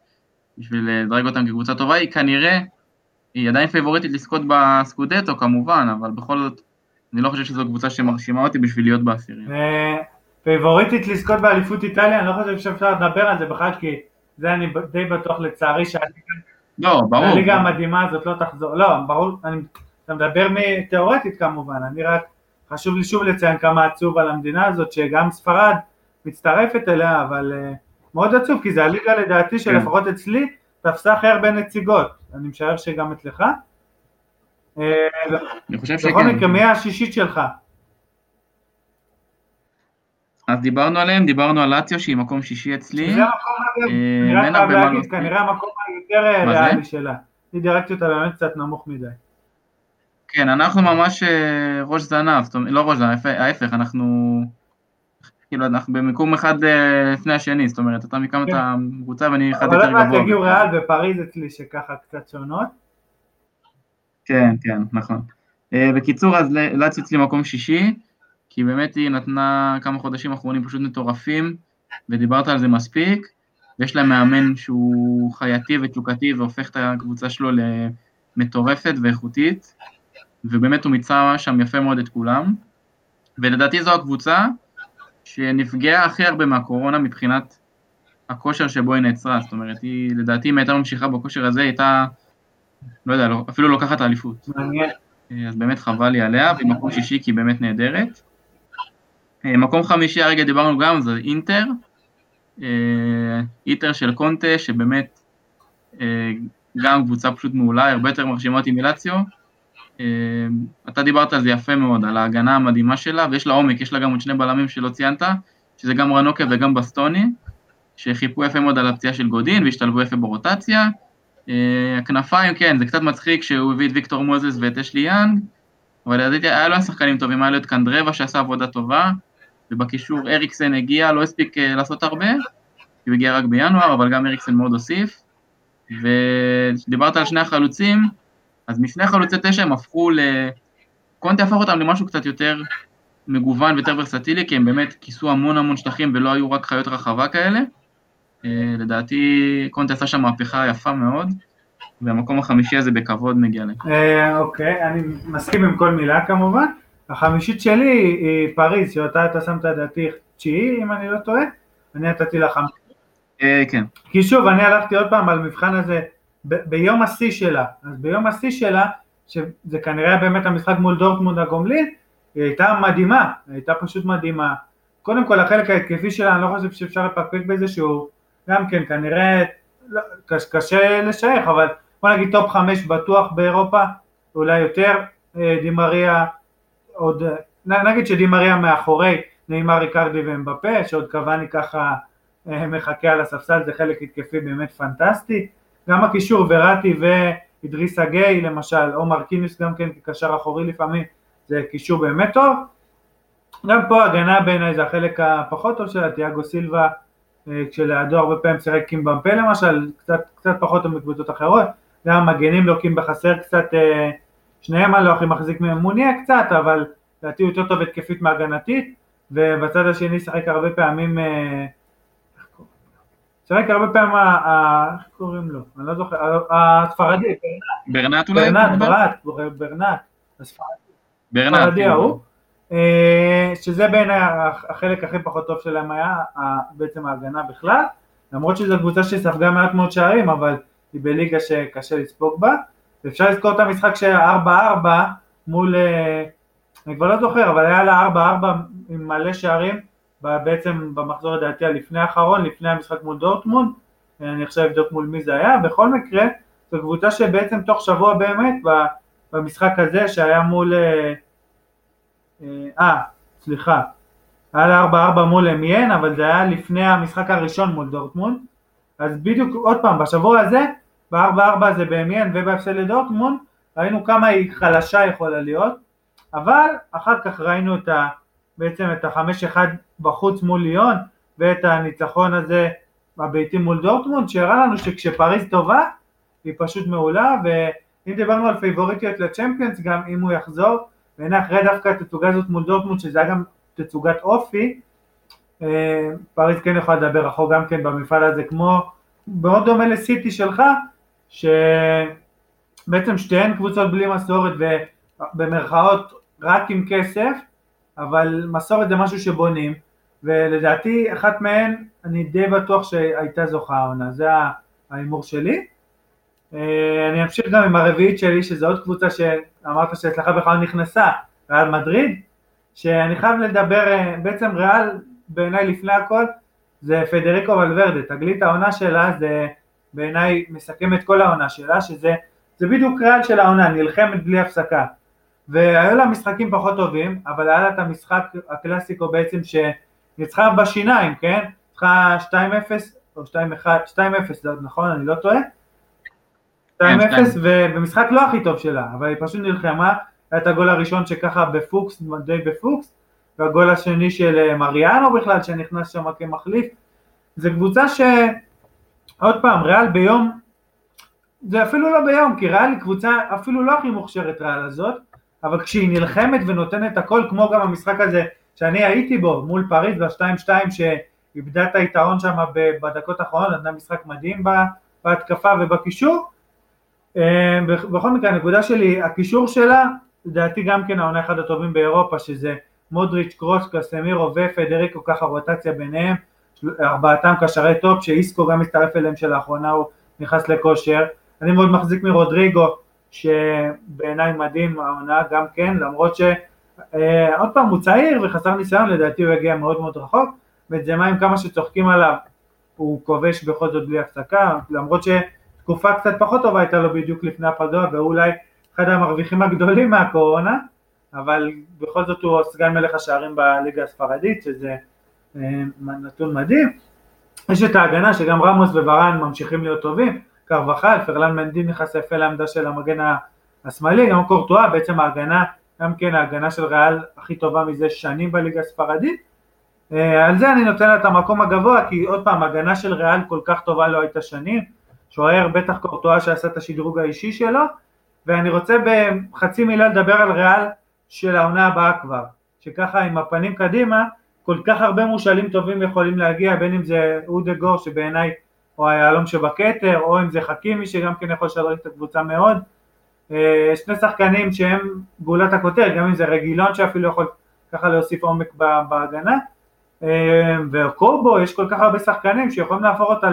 בשביל לדרג אותם כקבוצה טובה, היא כנראה, היא עדיין פייבוריטית לזכות בסקודטו כמובן, אבל בכל זאת, אני לא חושב שזו קבוצה שמרשימה אותי בשביל להיות בעשירים. פייבוריטית לזכות באליפות איטליה, אני לא חושב שאפשר לדבר על זה בכלל, כי זה אני די בטוח לצערי שהליגה המדהימה הזאת לא תחזור, לא, ברור, אתה מדבר מתיאורטית כמובן, אני רק חשוב לי שוב לציין כמה עצוב על המדינה הזאת, שגם ספרד מצטרפת אליה, אבל מאוד עצוב, כי זה הליגה לדעתי שלפחות אצלי, תפסה אחר בין נציגות, אני משער שגם אצלך. אני חושב שכן. בכל מקרה, מי השישית שלך? אז דיברנו עליהם, דיברנו על לאציו, שהיא מקום שישי אצלי. זה המקום הזה, נראה כבר להגיד, כנראה המקום היותר ריאלי שלה. היא דירקטית אותה באמת קצת נמוך מדי. כן, אנחנו ממש ראש זנב, לא ראש זנב, ההפך, אנחנו במקום אחד לפני השני, זאת אומרת, אתה מכמה אתה קבוצה ואני אחד יותר גבוה. אבל תגיעו ריאל בפריז אצלי שככה קצת שונות. כן, כן, נכון. בקיצור, אז לאציו אצלי מקום שישי, כי באמת היא נתנה כמה חודשים אחרונים פשוט מטורפים, ודיברת על זה מספיק, ויש לה מאמן שהוא חייתי ותשוקתי, והופך את הקבוצה שלו למטורפת ואיכותית, ובאמת הוא מיצה שם יפה מאוד את כולם, ולדעתי זו הקבוצה שנפגעה הכי הרבה מהקורונה מבחינת הכושר שבו היא נעצרה, זאת אומרת, היא לדעתי אם הייתה ממשיכה בכושר הזה, הייתה, לא יודע, אפילו לוקחת אליפות. אז באמת חבל לי עליה, ומקום שישי כי היא באמת נהדרת. מקום חמישי, הרגע דיברנו גם, זה אינטר, אינטר של קונטה, שבאמת גם קבוצה פשוט מעולה, הרבה יותר מרשימה אותי מלאציו, אתה דיברת על זה יפה מאוד, על ההגנה המדהימה שלה, ויש לה עומק, יש לה גם עוד שני בלמים שלא ציינת, שזה גם רנוקה וגם בסטוני, שחיפו יפה מאוד על הפציעה של גודין, והשתלבו יפה ברוטציה, הכנפיים, כן, זה קצת מצחיק שהוא הביא את ויקטור מוזס ואת אשלי יאנג, אבל לדעתי היה לו שחקנים טובים, היה לו את קנדרבה שעשה עבודה טובה, ובקישור אריקסן הגיע, לא הספיק לעשות הרבה, הוא הגיע רק בינואר, אבל גם אריקסן מאוד הוסיף, ודיברת על שני החלוצים, אז משני חלוצי 9 הם הפכו קונטה הפך אותם למשהו קצת יותר מגוון ויותר ורסטילי, כי הם באמת כיסו המון שטחים ולא היו רק חיות רחבה כאלה. לדעתי קונטה עשה שם מהפכה יפה מאוד, והמקום החמישי הזה בכבוד מגיע להם. אוקיי, אני מסכים עם כל מילה כמובן. החמישית שלי היא פריז, שאותה אתה שמת לדעתי 9, אם אני לא טועה, אני נתתי לה 5. כן. כי שוב, אני הלכתי עוד פעם על מבחן הזה, ביום השיא שלה, אז ביום השיא שלה, שזה כנראה באמת המשחק מול דורטמונד הגומלין, היא הייתה מדהימה, היא הייתה פשוט מדהימה, קודם כל החלק ההתקפי שלה, אני לא חושב שאפשר לפקפק בזה שהוא, גם כן כנראה, לא, קשה לשייך, אבל בוא נגיד טופ 5 בטוח באירופה, אולי יותר, דימריה, עוד, נגיד שדימריה מאחורי, נאמר ריקרדי ומבפה, שעוד קוואני ככה מחכה על הספסל, זה חלק התקפי באמת פנטסטי, גם הקישור וראטי ואדריסה גיי למשל, או מרקיניוס גם כן כקשר אחורי לפעמים, זה קישור באמת טוב, גם פה הגנה בעיניי זה החלק הפחות טוב שלה, תיאגו סילבה, כשלעדו הרבה פעמים שיחק קימבמפה למשל, קצת פחות טוב מקבוצות אחרות, גם מגנים לוקים בחסר קצת, שניהם הלא הכי מחזיק ממוניה קצת, אבל לדעתי יותר טוב התקפית מהגנתית, ובצד השני שיחק הרבה פעמים, שרק הרבה פעמים, איך קוראים לו? אני לא זוכר, הספרדי, ברנט אולי? ברנט, הספרדי ההוא, שזה בין החלק הכי פחות טוב שלהם היה, בעצם ההגנה בכלל, למרות שזו קבוצה שספגה מעט מאוד שערים, אבל היא בליגה שקשה לספוג בה, ואפשר לזכור את המשחק שהיה 4-4 מול, אני כבר לא זוכר, אבל היה לה 4-4 עם מלא שערים, בעצם במחזור הדעתי הלפני האחרון, לפני המשחק מול דורטמונד, אני עכשיו אבדוק מול מי זה היה, בכל מקרה, זו קבוצה שבעצם תוך שבוע באמת, במשחק הזה שהיה מול, היה לה 4-4 מול אמיין, אבל זה היה לפני המשחק הראשון מול דורטמונד, אז בדיוק עוד פעם, בשבוע הזה, ב-4-4 הזה באמיין ובהפסד לדורטמונד, ראינו כמה היא חלשה יכולה להיות, אבל אחר כך ראינו את ה... בעצם את ה-5-1 בחוץ מול ליון, ואת הניצחון הזה בביתים מול דורטמונד, שהראה לנו שכשפריז טובה, היא פשוט מעולה, ואם דיברנו על פייבוריטיות לצ'מפיונס, גם אם הוא יחזור, והנה אחרי דווקא התצוגה הזאת מול דורטמונד, שזה היה גם תצוגת אופי, פריז כן יכולה לדבר אחור גם כן במפעל הזה, כמו מאוד דומה לסיטי שלך, שבעצם שתיהן קבוצות בלי מסורת, ובמרכאות רק עם כסף, אבל מסורת זה משהו שבונים, ולדעתי אחת מהן, אני די בטוח שהייתה זוכה העונה, זה ההימור שלי. אני אמשיך גם עם הרביעית שלי, שזו עוד קבוצה שאמרת שהצלחה בכלל נכנסה, ריאל מדריד, שאני חייב לדבר, בעצם ריאל, בעיניי לפני הכל, זה פדריקו ולוורדה, תגלית העונה שלה, זה בעיניי מסכם את כל העונה שלה, שזה בדיוק ריאל של העונה, נלחמת בלי הפסקה. והיו לה משחקים פחות טובים, אבל היה לה את המשחק הקלאסיקו בעצם שניצחה בשיניים, כן? ניצחה 2-0 או 2-1, 2-0 זה עוד נכון, אני לא טועה? 2-0 ומשחק לא הכי טוב שלה, אבל היא פשוט נלחמה, היה את הגול הראשון שככה בפוקס, די בפוקס, והגול השני של מריאנו בכלל שנכנס שם כמחליף, זה קבוצה שעוד פעם, ריאל ביום, זה אפילו לא ביום, כי ריאל היא קבוצה אפילו לא הכי מוכשרת ריאל הזאת, אבל כשהיא נלחמת ונותנת הכל, כמו גם המשחק הזה שאני הייתי בו מול פריז ב-2-2 שאיבדה את היתרון שם בדקות האחרונות, נתנה משחק מדהים בהתקפה ובקישור. בכל מקרה, הנקודה שלי, הקישור שלה, לדעתי גם כן העונה אחד הטובים באירופה, שזה מודריץ', קרוס, קסמירו ופדריקו, ככה רוטציה ביניהם, ארבעתם קשרי טופ, שאיסקו גם מצטרף אליהם שלאחרונה, הוא נכנס לכושר. אני מאוד מחזיק מרודריגו, שבעיניי מדהים העונה גם כן, למרות שעוד פעם הוא צעיר וחסר ניסיון, לדעתי הוא הגיע מאוד מאוד רחוק, וזמה עם כמה שצוחקים עליו, הוא כובש בכל זאת בלי הפסקה, למרות שתקופה קצת פחות טובה הייתה לו בדיוק לפני הפגרה, ואולי אחד המרוויחים הגדולים מהקורונה, אבל בכל זאת הוא סגן מלך השערים בליגה הספרדית, שזה נתון מדהים. יש את ההגנה שגם רמוס וברן ממשיכים להיות טובים, קרבחל, פרלן מנדי נכנס יפה לעמדה של המגן השמאלי, גם קורטואה, בעצם ההגנה, גם כן ההגנה של ריאל הכי טובה מזה שנים בליגה הספרדית, על זה אני נותן לה את המקום הגבוה, כי עוד פעם, ההגנה של ריאל כל כך טובה לא הייתה שנים, שוער בטח קורטואה שעשה את השדרוג האישי שלו, ואני רוצה בחצי מילה לדבר על ריאל של העונה הבאה כבר, שככה עם הפנים קדימה, כל כך הרבה מושאלים טובים יכולים להגיע, בין אם זה אודגור שבעיניי, או היעלום שבקטר, או אם זה חכימי, שגם כן יכול לשדרג את הקבוצה מאוד. שני שחקנים שהם גאולת הכותר, גם אם זה רגילון שאפילו יכול ככה להוסיף עומק בהגנה. וקובו, יש כל כך הרבה שחקנים שיכולים להפוך אותה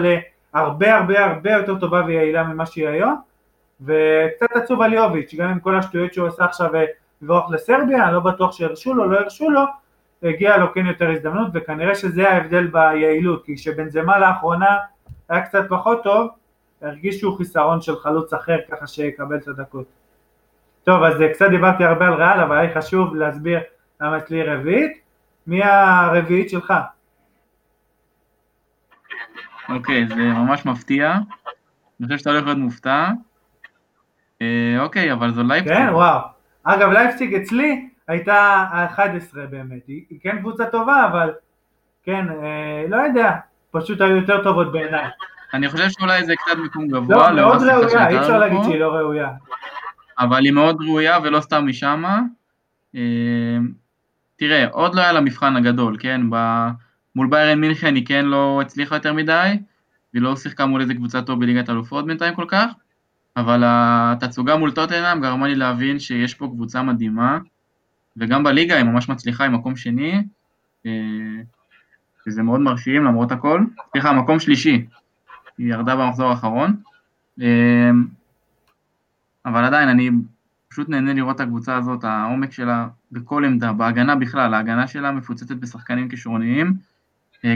להרבה הרבה הרבה יותר טובה ויעילה ממה שהיא היום. וקצת עצוב על יוביץ', גם עם כל השטויות שהוא עושה עכשיו וברח לסרביה, אני לא בטוח שהרשו לו, לא הרשו לו, הגיע לו כן יותר הזדמנות, וכנראה שזה ההבדל ביעילות, כי שבנזמה לאחרונה, היה קצת פחות טוב, הרגיש שהוא חיסרון של חלוץ אחר, ככה שיקבל את הדקות. טוב, אז קצת דיברתי הרבה על ריאל, אבל היה חשוב להסביר למה אצלי רביעית. מי הרביעית שלך? אוקיי, זה ממש מפתיע. אני חושב שאתה הולך להיות מופתע. אוקיי, אבל זו לייפציג. כן, וואו. אגב, לייפציג אצלי הייתה ה-11 באמת. היא כן קבוצה טובה, אבל כן, לא יודע. פשוט היו יותר טובות בעיניי. אני חושב שאולי זה קצת מקום גבוה. לא, מאוד ראויה, אי אפשר להגיד שהיא לא ראויה. אבל היא מאוד ראויה ולא סתם משם. תראה, עוד לא היה לה מבחן הגדול, כן? מול ביירן מינכן היא כן לא הצליחה יותר מדי, היא לא שיחקה מול איזה קבוצה טוב בליגת אלופות בינתיים כל כך, אבל התצוגה מול טוטנהאם גרמה לי להבין שיש פה קבוצה מדהימה, וגם בליגה היא ממש מצליחה עם מקום שני, וזה מאוד מרשים למרות הכל. סליחה, מקום שלישי, היא ירדה במחזור האחרון, אבל עדיין אני פשוט נהנה לראות את הקבוצה הזאת, העומק שלה בכל עמדה, בהגנה בכלל, ההגנה שלה מפוצצת בשחקנים כישרוניים,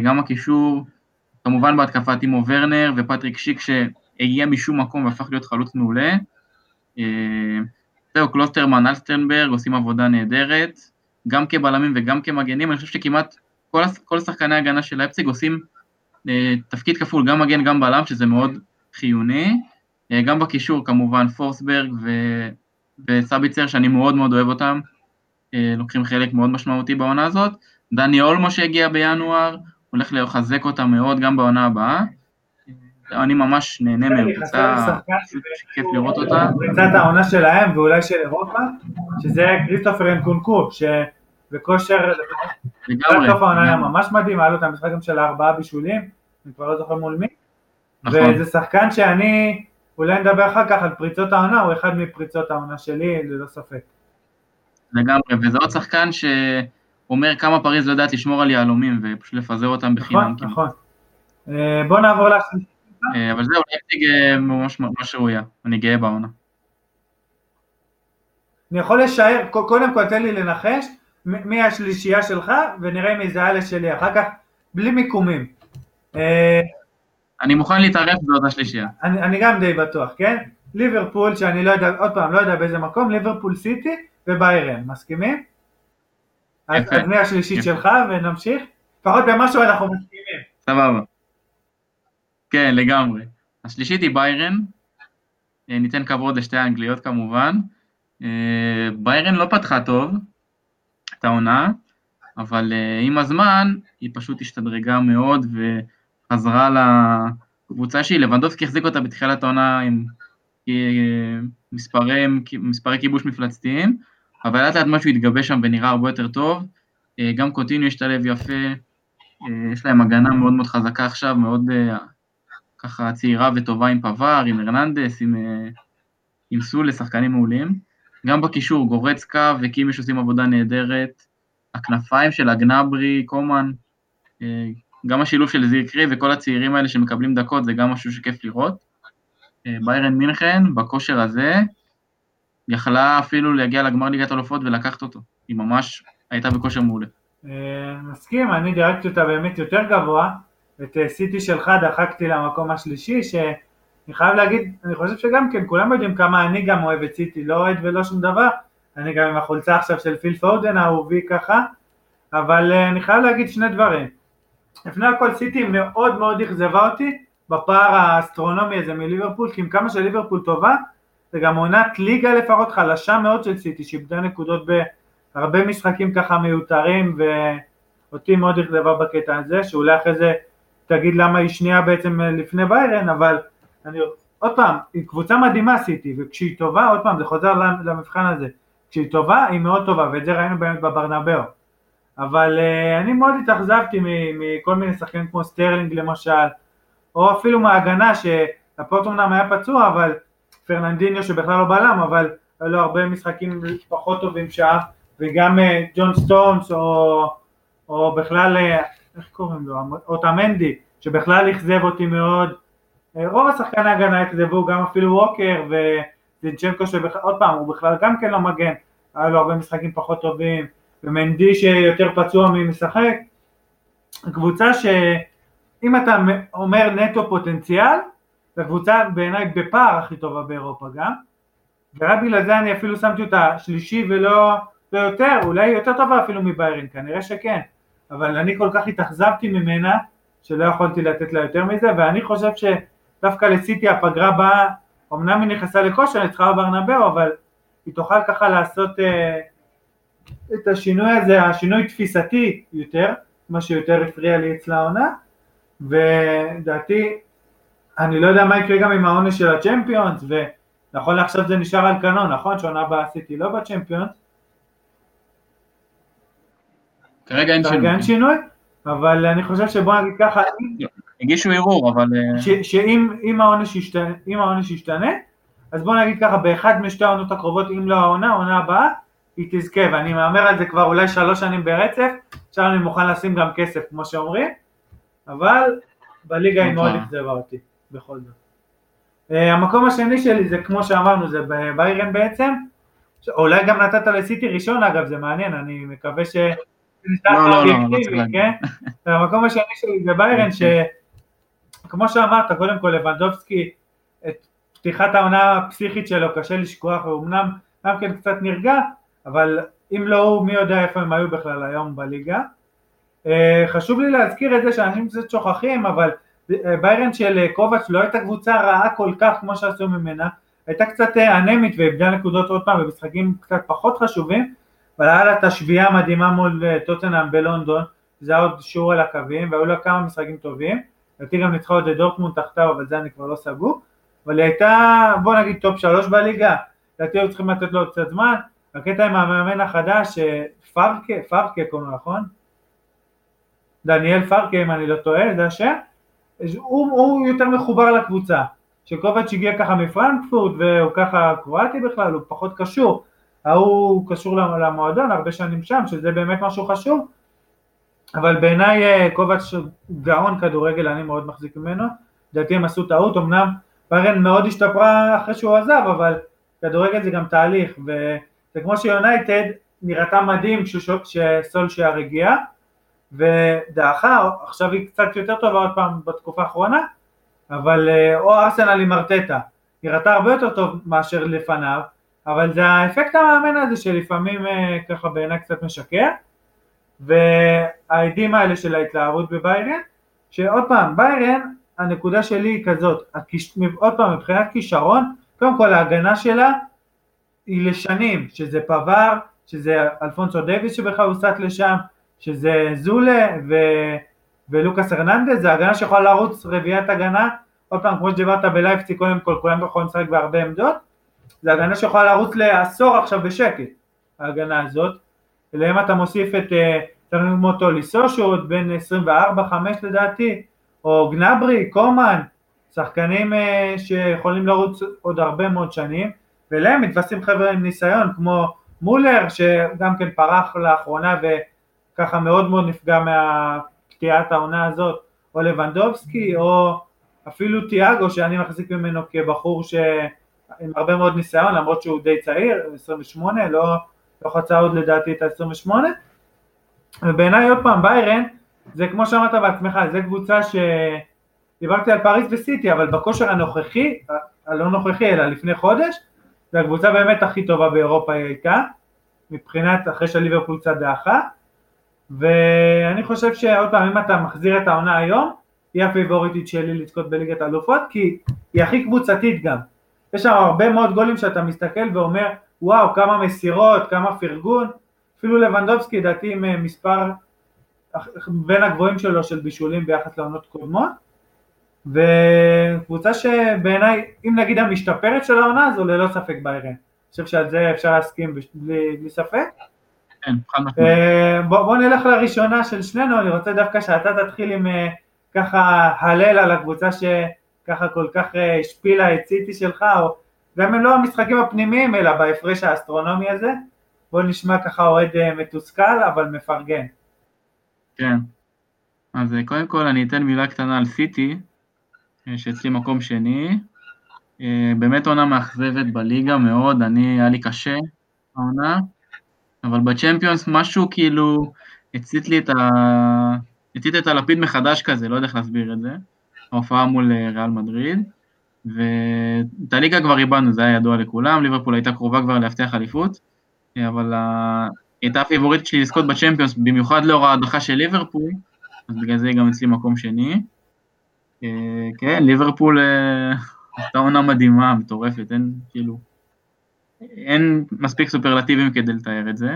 גם הקישור, כמובן בהתקפה טימו ורנר ופטריק שיק שהגיע משום מקום והפך להיות חלוץ מעולה, זהו, קלוסטרמן, אלסטרנברג עושים עבודה נהדרת, גם כבלמים וגם כמגנים, אני חושב שכמעט כל שחקני ההגנה של לייפציג עושים תפקיד כפול, גם מגן, גם בלם, שזה מאוד חיוני, גם בקישור כמובן, פורסברג וסביצר, שאני מאוד מאוד אוהב אותם, לוקחים חלק מאוד משמעותי בעונה הזאת, דני אולמו שהגיע בינואר, הולך לחזק אותה מאוד גם בעונה הבאה, אני ממש נהנה מהקבוצה, שכיף לראות אותה. קבוצת העונה שלהם, ואולי של אירופה, שזה כריסטופר אנקונקו, שבכושר, בסוף העונה היה ממש מדהים, היה לו את המשחק גם של 4 בישולים, אני כבר לא זוכר מול מי, וזה שחקן שאני, אולי נדבר אחר כך על פריצות העונה, הוא אחד מפריצות העונה שלי, ללא ספק. לגמרי, וזה עוד שחקן שאומר כמה פריז לא יודעת לשמור על יהלומים, ופשוט לפזר אותם בחינם. נכון, נכון. בוא נעבור לך. אבל זהו, לייפציג ממש ממש ראויה, אני גאה בעונה. אני יכול לשער, קודם כל תן לי לנחש, מי השלישייה שלך, ונראה מי זה אלה שלי, אחר כך, בלי מיקומים. אני מוכן להתערב באותה שלישייה. אני גם די בטוח, כן? ליברפול, שאני לא יודע, עוד פעם, לא יודע באיזה מקום, ליברפול סיטי וביירן, מסכימים? אז מי השלישית שלך, ונמשיך? לפחות במשהו אנחנו מסכימים. סבבה. כן, לגמרי. השלישית היא ביירן, ניתן כבוד לשתי האנגליות כמובן. ביירן לא פתחה טוב, את העונה, אבל עם הזמן היא פשוט השתדרגה מאוד וחזרה לקבוצה שהיא. לבנדובסקי החזיק אותה בתחילת העונה עם מספרי כיבוש מפלצתיים, אבל לאט לאט משהו התגבש שם ונראה הרבה יותר טוב. גם קוטיניו השתלב יפה, יש להם הגנה מאוד מאוד חזקה עכשיו, מאוד ככה צעירה וטובה עם פבר, עם הרננדס, עם סול, לשחקנים מעולים. גם בקישור, גורצקה וקימיש עושים עבודה נהדרת, הכנפיים של הגנברי, קומן, גם השילוב של זירקרי וכל הצעירים האלה שמקבלים דקות, זה גם משהו שכיף לראות. ביירן מינכן, בכושר הזה, יכלה אפילו להגיע לגמר ליגת אלופות ולקחת אותו. היא ממש הייתה בכושר מעולה. מסכים, אני דירקתי אותה באמת יותר גבוה, את סיטי שלך דחקתי למקום השלישי, שאני חייב להגיד, אני חושב שגם כן, כולם יודעים כמה אני גם אוהב את סיטי, לא אוהד ולא שום דבר, אני גם עם החולצה עכשיו של פיל פודן, האהובי ככה, אבל אני חייב להגיד שני דברים, לפני הכל סיטי מאוד מאוד אכזבה אותי, בפער האסטרונומי הזה מליברפול, כי עם כמה של ליברפול טובה, זה גם עונת ליגה לפחות חלשה מאוד של סיטי, שאיבדה נקודות בהרבה משחקים ככה מיותרים, ואותי מאוד אכזבה בקטע הזה, שאולי אחרי זה תגיד למה היא שנייה בעצם לפני ביירן, אבל אני, עוד פעם, היא קבוצה מדהימה סיטי, וכשהיא טובה, עוד פעם, זה חוזר למבחן הזה, כשהיא טובה, היא מאוד טובה, ואת זה ראינו באמת בברנבאו, אבל אני מאוד התאכזבתי מכל מיני שחקנים כמו סטרלינג למשל, או אפילו מההגנה, שהפורט אמנם היה פצוע, אבל פרננדיניו שבכלל לא בלם, אבל היו לו הרבה משחקים פחות טובים שעה, וגם ג'ון סטונס, או בכלל... איך קוראים לו, אוטמנדי, שבכלל הכזב אותי מאוד, רוב השחקן ההגנה הכזבו, גם אפילו ווקר ודינצ'נקו, שעוד פעם, הוא בכלל גם כן לא מגן, היה לו הרבה משחקים פחות טובים, ומנדי שיותר פצוע ממשחק, קבוצה שאם אתה אומר נטו פוטנציאל, זו קבוצה בעיניי בפער הכי טובה באירופה גם, ורק בגלל זה אני אפילו שמתי אותה שלישי ולא יותר, אולי יותר טובה אפילו מביירן, כנראה שכן, אבל אני כל כך התאכזבתי ממנה, שלא יכולתי לתת לה יותר מזה, ואני חושב שדווקא לסיטי הפגרה באה, אמנם היא נכנסה לכושר, נצחה בברנבאו, אבל היא תוכל ככה לעשות את השינוי הזה, השינוי תפיסתי יותר, מה שיותר הפריע לי אצלה עונה, ודעתי, אני לא יודע מה יקרה גם עם העונש של הצ'מפיונס, ונכון לעכשיו זה נשאר על קנון, נכון? שעונה בסיטי לא בצ'מפיונס, כרגע אין שינוי, אבל אני חושב שבוא נגיד ככה, הגישו ערעור, אבל... שאם העונש ישתנה, אז בוא נגיד ככה, באחד משתי העונות הקרובות, אם לא העונה, העונה הבאה, היא תזכה, ואני מאמר על זה כבר אולי 3 שנים ברצף, עכשיו אני מוכן לשים גם כסף, כמו שאומרים, אבל בליגה היא מאוד הכזבה אותי, בכל זאת. המקום השני שלי זה, כמו שאמרנו, זה בביירן בעצם, אולי גם נתת לסיטי ראשון, אגב, זה מעניין, אני מקווה ש... לא, לא, לא, לא צריך להגיד. המקום השני שלי זה ביירן, שכמו שאמרת, קודם כל, לבנדובסקי, את פתיחת העונה הפסיכית שלו, קשה לשכוח, ואומנם גם כן קצת נרגע, אבל אם לא הוא, מי יודע איפה הם היו בכלל היום בליגה. חשוב לי להזכיר את זה שאנשים קצת שוכחים, אבל ביירן של קובץ' לא הייתה קבוצה רעה כל כך כמו שעשו ממנה, הייתה קצת אנמית ואיבדה נקודות עוד פעם במשחקים קצת פחות חשובים, אבל היה לה תשביעה מדהימה מול טוטנהאם בלונדון, זה היה עוד שיעור על הקווים, והיו לה כמה משחקים טובים, הייתי גם ניצחה עוד לדורטמונד תחתיו, אבל זה אני כבר לא סגור, אבל היא הייתה, בוא נגיד, טופ 3 בליגה, הייתי צריכים לתת לו קצת זמן, הקטע עם המאמן החדש, פארקה קונו, נכון? דניאל פארקה, אם אני לא טועה, זה השם? הוא יותר מחובר לקבוצה, שקובץ' הגיע ככה מפרנקפורט, והוא ככה קרואטי בכלל, הוא פחות קשור, הוא קשור למועדון, הרבה שנים שם, שזה באמת משהו חשוב, אבל בעיניי קובץ' גאון כדורגל, אני מאוד מחזיק ממנו, דעתי הם עשו טעות, אמנם ברן מאוד השתפרה אחרי שהוא עזב, אבל כדורגל זה גם תהליך, וזה כמו שיונייטד נראתה מדהים כשסולשייר הגיע, ודאחה, עכשיו היא קצת יותר טובה עוד פעם בתקופה האחרונה, אבל או ארסנל עם ארטטה, נראתה הרבה יותר טוב מאשר לפניו, אבל זה האפקט המאמן הזה שלפעמים ככה בעיני קצת משקר, והעדים האלה של ההתלהבות בביירן, שעוד פעם, ביירן, הנקודה שלי היא כזאת, עוד פעם, מבחינת כישרון, קודם כל ההגנה שלה היא לשנים, שזה פבר, שזה אלפונסו דיוויס שבכלל הוסט לשם, שזה זולה ולוקאס הרננדז, זה הגנה שיכולה לרוץ רביעת הגנה, עוד פעם, כמו שדיברת בלייפציג, קודם כל, כולם יכולים לשחק בהרבה עמדות, זה הגנה שיכולה לרוץ לעשור עכשיו בשקט, ההגנה הזאת, אליהם אתה מוסיף את תרנמוטו ליסושו, בין 24-5 לדעתי, או גנברי, קומן, שחקנים שיכולים לרוץ עוד הרבה מאוד שנים, ואליהם מתווספים חבר'ה עם ניסיון, כמו מולר, שגם כן פרח לאחרונה, וככה מאוד מאוד נפגע מהקטיעת העונה הזאת, או לבנדובסקי, או אפילו תיאגו, שאני מחזיק ממנו כבחור עם הרבה מאוד ניסיון, למרות שהוא די צעיר, 28, לא חצה עוד לדעתי את ה-28, ובעיניי עוד פעם, ביירן, זה כמו שאמרת בעצמך, זה קבוצה דיברתי על פריז וסיטי, אבל בכושר הנוכחי, לא נוכחי, אלא לפני חודש, זה הקבוצה באמת הכי טובה באירופה הייתה, מבחינת אחרי שליברפול קצת דעכה, ואני חושב שעוד פעם, אם אתה מחזיר את העונה היום, היא הפייבוריטית שלי לזכות בליגת האלופות, כי היא הכי קבוצתית גם. יש שם הרבה מאוד גולים שאתה מסתכל ואומר, וואו, כמה מסירות, כמה פרגון, אפילו לבנדובסקי דעתי עם מספר בין הגבוהים שלו של בישולים ביחס לעונות קודמות, וקבוצה שבעיניי, אם נגיד המשתפרת של העונה, זו ללא ספק ביירן. אני חושב שעל זה אפשר להסכים בלי ספק. כן, חד משמעית. בואו נלך לראשונה של שנינו, אני רוצה דווקא שאתה תתחיל עם ככה הלל על הקבוצה שככה כל כך השפילה את סיטי שלך, או גם אם לא המשחקים הפנימיים, אלא בהפרש האסטרונומי הזה, בואו נשמע ככה אוהד מתוסכל, אבל מפרגן. כן. אז קודם כל אני אתן מילה קטנה על סיטי, שאצלי מקום שני, באמת עונה מאכזבת בליגה מאוד, היה לי קשה העונה, אבל בצ'מפיונס משהו כאילו הצית את הלפיד מחדש כזה, לא יודע איך להסביר את זה, ההופעה מול ריאל מדריד, ואת הליגה כבר ריבנו, זה היה ידוע לכולם, ליברפול הייתה קרובה כבר להבטיח אליפות, אבל הייתה הפיבורית שלי לזכות בצ'מפיונס, במיוחד לאור ההדחה של ליברפול, אז בגלל זה גם אצלי מקום שני, כן, ליברפול הייתה עונה מדהימה, מטורפת, אין מספיק סופרלטיבים כדי לתאר את זה,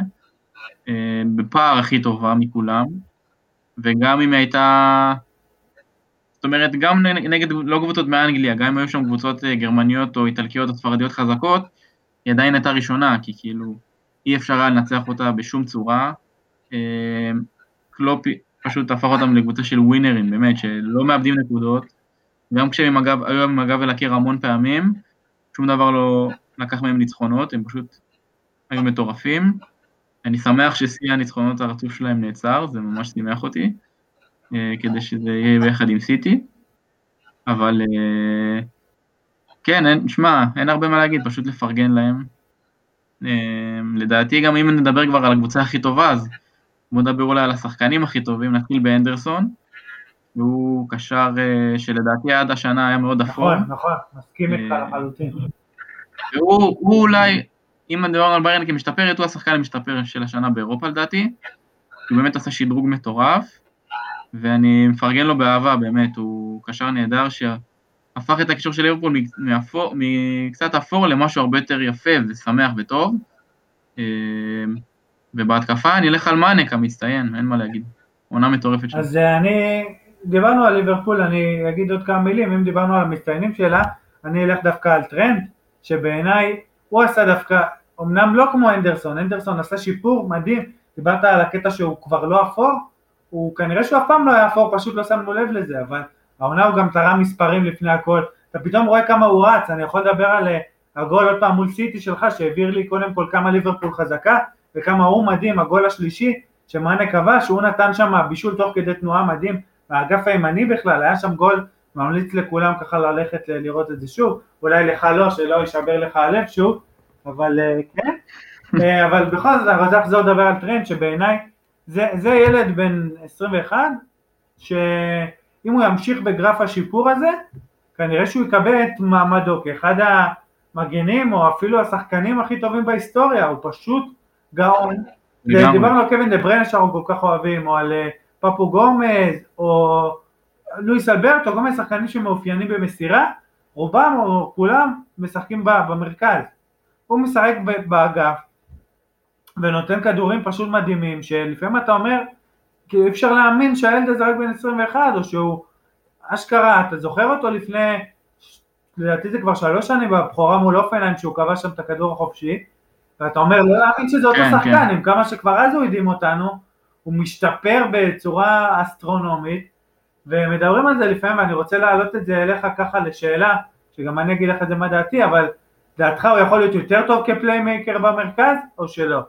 בפער הכי טובה מכולם, וגם אם הייתה, זאת אומרת, גם נגד לא קבוצות מאנגליה, גם אם היו שם קבוצות גרמניות או איטלקיות או ספרדיות חזקות, היא עדיין הייתה ראשונה, כי אי אפשר לנצח אותה בשום צורה, קלופ פשוט הפך אותם לקבוצה של ווינרים, באמת, שלא מאבדים נקודות, גם כשהם היו עם הגב אל הקיר המון פעמים, שום דבר לא לקח מהם ניצחונות, הם פשוט היו מטורפים. אני שמח ששיא הניצחונות הרצוף שלהם נעצר, זה ממש שמח אותי, כדי שזה יהיה ביחד עם סיטי, אבל כן, שמע, אין הרבה מה להגיד, פשוט לפרגן להם. לדעתי גם אם נדבר כבר על הקבוצה הכי טובה, אז בוא נדבר אולי על השחקנים הכי טובים, נתחיל באנדרסון, והוא קשר שלדעתי עד השנה היה מאוד אפור. נכון, מסכים איתך לחלוטין. והוא אולי, אם נדבר על ביירן כמשתפרת, הוא השחקן המשתפר של השנה באירופה לדעתי, הוא באמת עשה שדרוג מטורף, ואני מפרגן לו באהבה באמת, הוא קשר נהדר שהפך את הקישור של ליברפול מקצת אפור למשהו הרבה יותר יפה ושמח וטוב, ובהתקפה אני אלך על מאנק המצטיין, אין מה להגיד, עונה מטורפת שלה. אז דיברנו על ליברפול, אני אגיד עוד כמה מילים, אם דיברנו על המצטיינים שלה, אני אלך דווקא על טרנד, שבעיניי הוא עשה דווקא, אמנם לא כמו אנדרסון, אנדרסון עשה שיפור מדהים, דיברת על הקטע שהוא כבר לא אפור, הוא כנראה שהוא אף פעם לא היה אפור, פשוט לא שמנו לב לזה, אבל העונה הוא גם תרם מספרים לפני הכל, אתה פתאום רואה כמה הוא רץ, אני יכול לדבר על הגול עוד פעם מול סיטי שלך, שהעביר לי קודם כל כמה ליברפול חזקה, וכמה הוא מדהים, הגול השלישי, שמאנה קבע, שהוא נתן שם בישול תוך כדי תנועה מדהים, האגף הימני בכלל, היה שם גול, ממליץ לכולם ככה ללכת לראות את זה שוב, אולי לך לא, שלא ישבר לך הלב שוב, אבל כן, אבל בכל זאת, אז אחזור לדבר על טרנד, שבעיניי, זה ילד בן 21, שאם הוא ימשיך בגרף השיפור הזה, כנראה שהוא יקבל את מעמדו, כאחד המגנים, או אפילו השחקנים הכי טובים בהיסטוריה, הוא פשוט גאון. דיברנו על קווין דה בריינה שאנחנו כל כך אוהבים, או על פפו גומז, או לואיס אלברטו, גם השחקנים שמאופיינים במסירה, רובם או כולם משחקים במרכז. הוא משחק באגף, ונותן כדורים פשוט מדהימים, שלפעמים אתה אומר, כי אי אפשר להאמין שהילד הזה רק בן 21, או שהוא אשכרה, אתה זוכר אותו לפני, לדעתי זה כבר 3 שנים, בבחורה מול אופנהיים, שהוא קבע שם את הכדור החופשי, ואתה אומר, לא להאמין שזה אותו שחקן, עם כמה שכבר אז הוא יודעים אותנו, הוא משתפר בצורה אסטרונומית, ומדברים על זה לפעמים, ואני רוצה להעלות את זה אליך ככה לשאלה, שגם אני אגיד לך את זה מה דעתי, אבל דעתך הוא יכול להיות יותר טוב כפליימייקר במרכז, או שלא?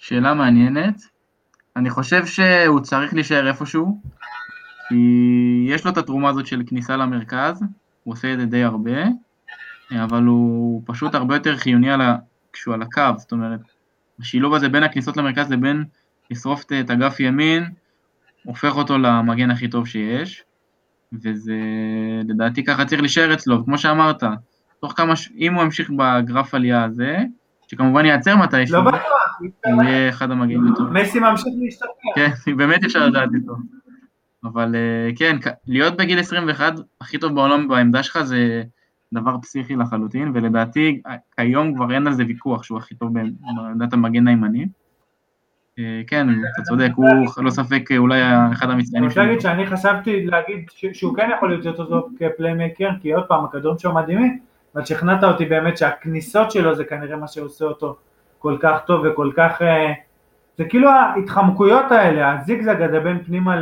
שאלה מעניינת, אני חושב שהוא צריך להישאר איפשהו, כי יש לו את התרומה הזאת של כניסה למרכז, הוא עושה את זה די הרבה, אבל הוא פשוט הרבה יותר חיוני כשהוא על הקו, זאת אומרת, השילוב הזה בין הכניסות למרכז לבין לשרוף את אגף ימין, הופך אותו למגן הכי טוב שיש, וזה לדעתי ככה צריך להישאר אצלו, כמו שאמרת, אם הוא המשיך בגרף עלייה הזה, שכמובן ייעצר מתישהו, לא בטוח, הוא יהיה אחד המגנים הטובים. מסי ממשיך להשתפר. כן, באמת אפשר לדעת איתו. אבל כן, להיות בגיל 21 הכי טוב בעולם בעמדה שלך זה דבר פסיכי לחלוטין, ולדעתי כיום כבר אין על זה ויכוח שהוא הכי טוב בעמדת המגן הימני. כן, אתה צודק, הוא לא ספק אולי אחד המצטיינים שלו. אני רוצה להגיד שאני חשבתי להגיד שהוא כן יכול להיות אותו כפליימקר, כי עוד פעם הכדורים שלו מדהימים, אבל שכנעת אותי באמת שהכניסות שלו זה כנראה מה שעושה אותו כל כך טוב וכל כך, זה כאילו ההתחמקויות האלה, הזיגזג הזה בין פנימה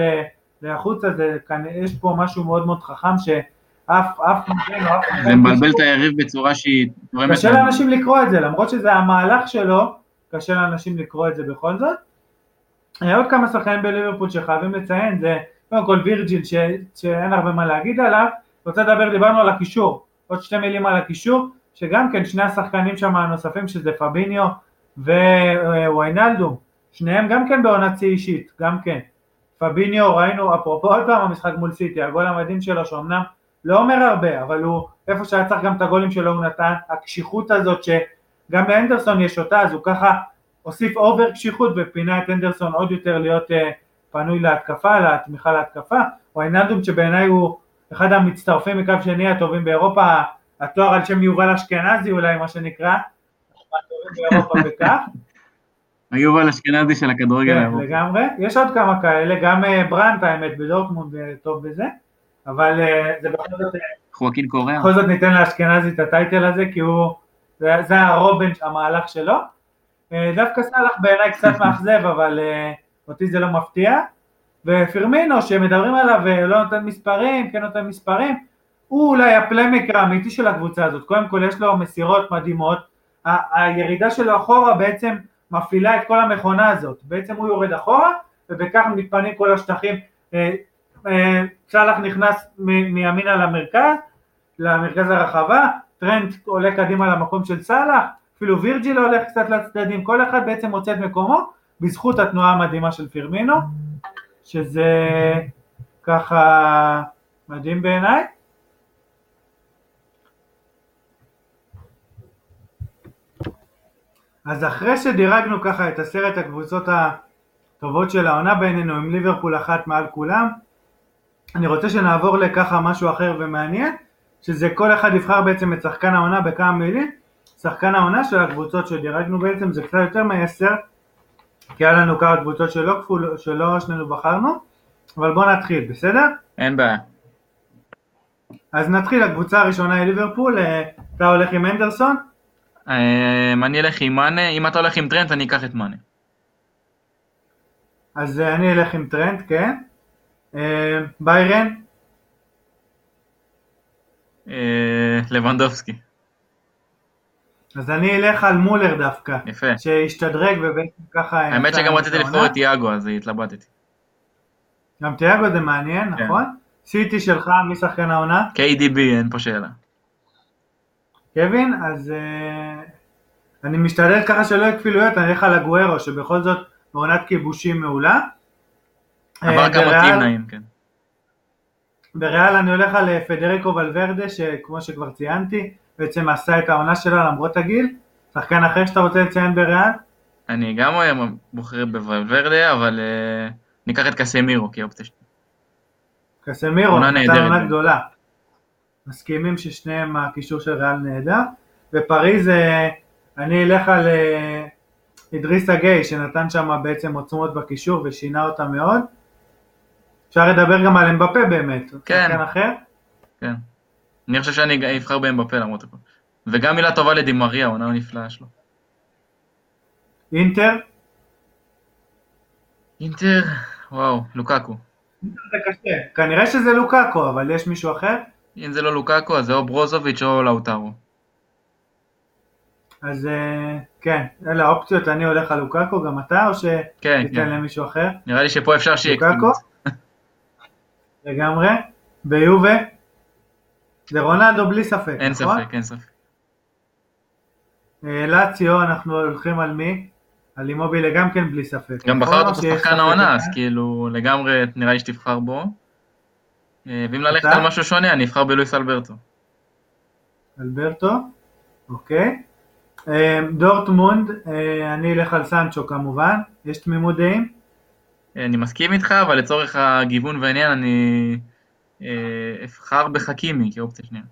לחוצה, יש פה משהו מאוד מאוד חכם שאף זה מבלבל את היריב בצורה שהיא קשה לאנשים לקרוא את זה, למרות שזה המהלך שלו, קשה לאנשים לקרוא את זה בכל זאת. עוד כמה שחקנים בליברפול שחייבים לציין, זה קודם כל וירג'יל שאין הרבה מה להגיד עליו, רוצה לדבר, דיברנו על הקישור, עוד 2 מילים על הקישור, שגם כן שני השחקנים שם הנוספים, שזה פאביניו וויינלדום, שניהם גם כן בעונת צי אישית, גם כן. פאביניו ראינו, אפרופו עוד פעם המשחק מול סיטי, הגול המדהים שלו, שאומנם לא אומר הרבה, אבל הוא, איפה שהיה צריך גם את הגולים שלו הוא נתן, הקשיחות הזאת שגם לאנדרסון יש אותה, אז הוא ככה הוסיף אובר קשיחות, ופינה את אנדרסון עוד יותר להיות פנוי להתקפה, לתמיכה להתקפה, וויינלדום שבעיניי הוא אחד המצטרפים מקו שני הטובים באירופה, התואר על שם יובל אשכנזי אולי מה שנקרא, הטובים באירופה וכך. היובל אשכנזי של הכדורגל האירופה. לגמרי, יש עוד כמה כאלה, גם ברנט האמת בדורטמונד טוב בזה, אבל זה בכל זאת, חואקין קוריאה. בכל זאת ניתן לאשכנזי את הטייטל הזה, כי הוא, זה הרובן המהלך שלו, דווקא סלח בעיניי קצת מאכזב, אבל אותי זה לא מפתיע, ופירמינו שמדברים עליו ולא נותן מספרים, כן נותן מספרים, הוא אולי הפליימקר האמיתי של הקבוצה הזאת, קודם כל יש לו מסירות מדהימות, הירידה שלו אחורה בעצם מפעילה את כל המכונה הזאת, בעצם הוא יורד אחורה, ובכך מתפנים כל השטחים, סלח נכנס מימינה למרכז הרחבה, טרנד עולה קדימה למקום של סלח, אפילו וירג'יל הולך קצת לצדדים, כל אחד בעצם מוצא את מקומו, בזכות התנועה המדהימה של פירמינו, שזה ככה מדהים בעיניי. אז אחרי שדירגנו ככה את עשרת הקבוצות הטובות של העונה בינינו, עם ליברפול אחת מעל כולם, אני רוצה שנעבור לככה משהו אחר ומעניין, שזה כל אחד יבחר בעצם את שחקן העונה בכמה מילים, שחקן העונה של הקבוצות שדירגנו בעצם זה קצת יותר מ10, כי היה לנו כמה קבוצות שלא שנינו בחרנו, אבל בואו נתחיל, בסדר? אין בעיה. אז נתחיל, הקבוצה הראשונה היא ליברפול, אתה הולך עם אנדרסון? אני אלך עם מנה, אם אתה הולך עם טרנט אני אקח את מנה. אז אני אלך עם טרנט, כן. ביירן? לבנדובסקי. אז אני אלך על מולר דווקא, יפה. שהשתדרג ובעצם ככה... האמת שגם רציתי לבחור את תיאגו, אז התלבטתי. גם תיאגו זה מעניין, כן. נכון? סיטי שלך, מי שחקן העונה? KDB, אין פה שאלה. קווין, אז אני משתדל ככה שלא יהיו כפילויות, אני אלך על אגוארו, שבכל זאת מעונת כיבושים מעולה. עבר כמה תים נעים, כן. בריאל אני הולך על פדריקו ולוורדה, שכמו שכבר ציינתי, בעצם עשה את העונה שלה למרות הגיל, שחקן אחר שאתה רוצה לציין בריאל? אני גם בוחר בוורדה, אבל ניקח את קסמירו, כי אופציה שלי. קסמירו, נתן עונה גדולה. מסכימים ששניהם הקישור של ריאל נהדר, ופריז אני אלך על אדריס הגי, שנתן שם בעצם עוצמות בקישור ושינה אותה מאוד. אפשר לדבר גם על אמבפה באמת, כן. שחקן אחר? כן. אני חושב שאני אבחר באמבפה למרות הכל. וגם מילה טובה לדימריה, עונה נפלאה שלו. אינטר? אינטר, וואו, לוקאקו. אינטר זה קשה, כנראה שזה לוקאקו, אבל יש מישהו אחר? אם זה לא לוקאקו, אז זה או ברוזוביץ' או לאוטרו. אז כן, אלה האופציות, אני הולך על לוקאקו, גם אתה, או שתיתן למישהו אחר? נראה לי שפה אפשר שיהיה קצת. לגמרי, ביובה? זה רונלדו בלי ספק, נכון? אין ספק, אין ספק. לאציו, אנחנו הולכים על מי? על אימובילה גם כן בלי ספק. גם בחרת אותו שחקן העונה, אז כאילו לגמרי נראה לי שתבחר בו. ואם ללכת על משהו שונה, אני אבחר בלואיס אלברטו. אלברטו? אוקיי. דורטמונד, אני אלך על סנצ'ו כמובן. יש תמימות דעים? אני מסכים איתך, אבל לצורך הגיוון והעניין אני... אבחר בחכימי כאופציה שנייה.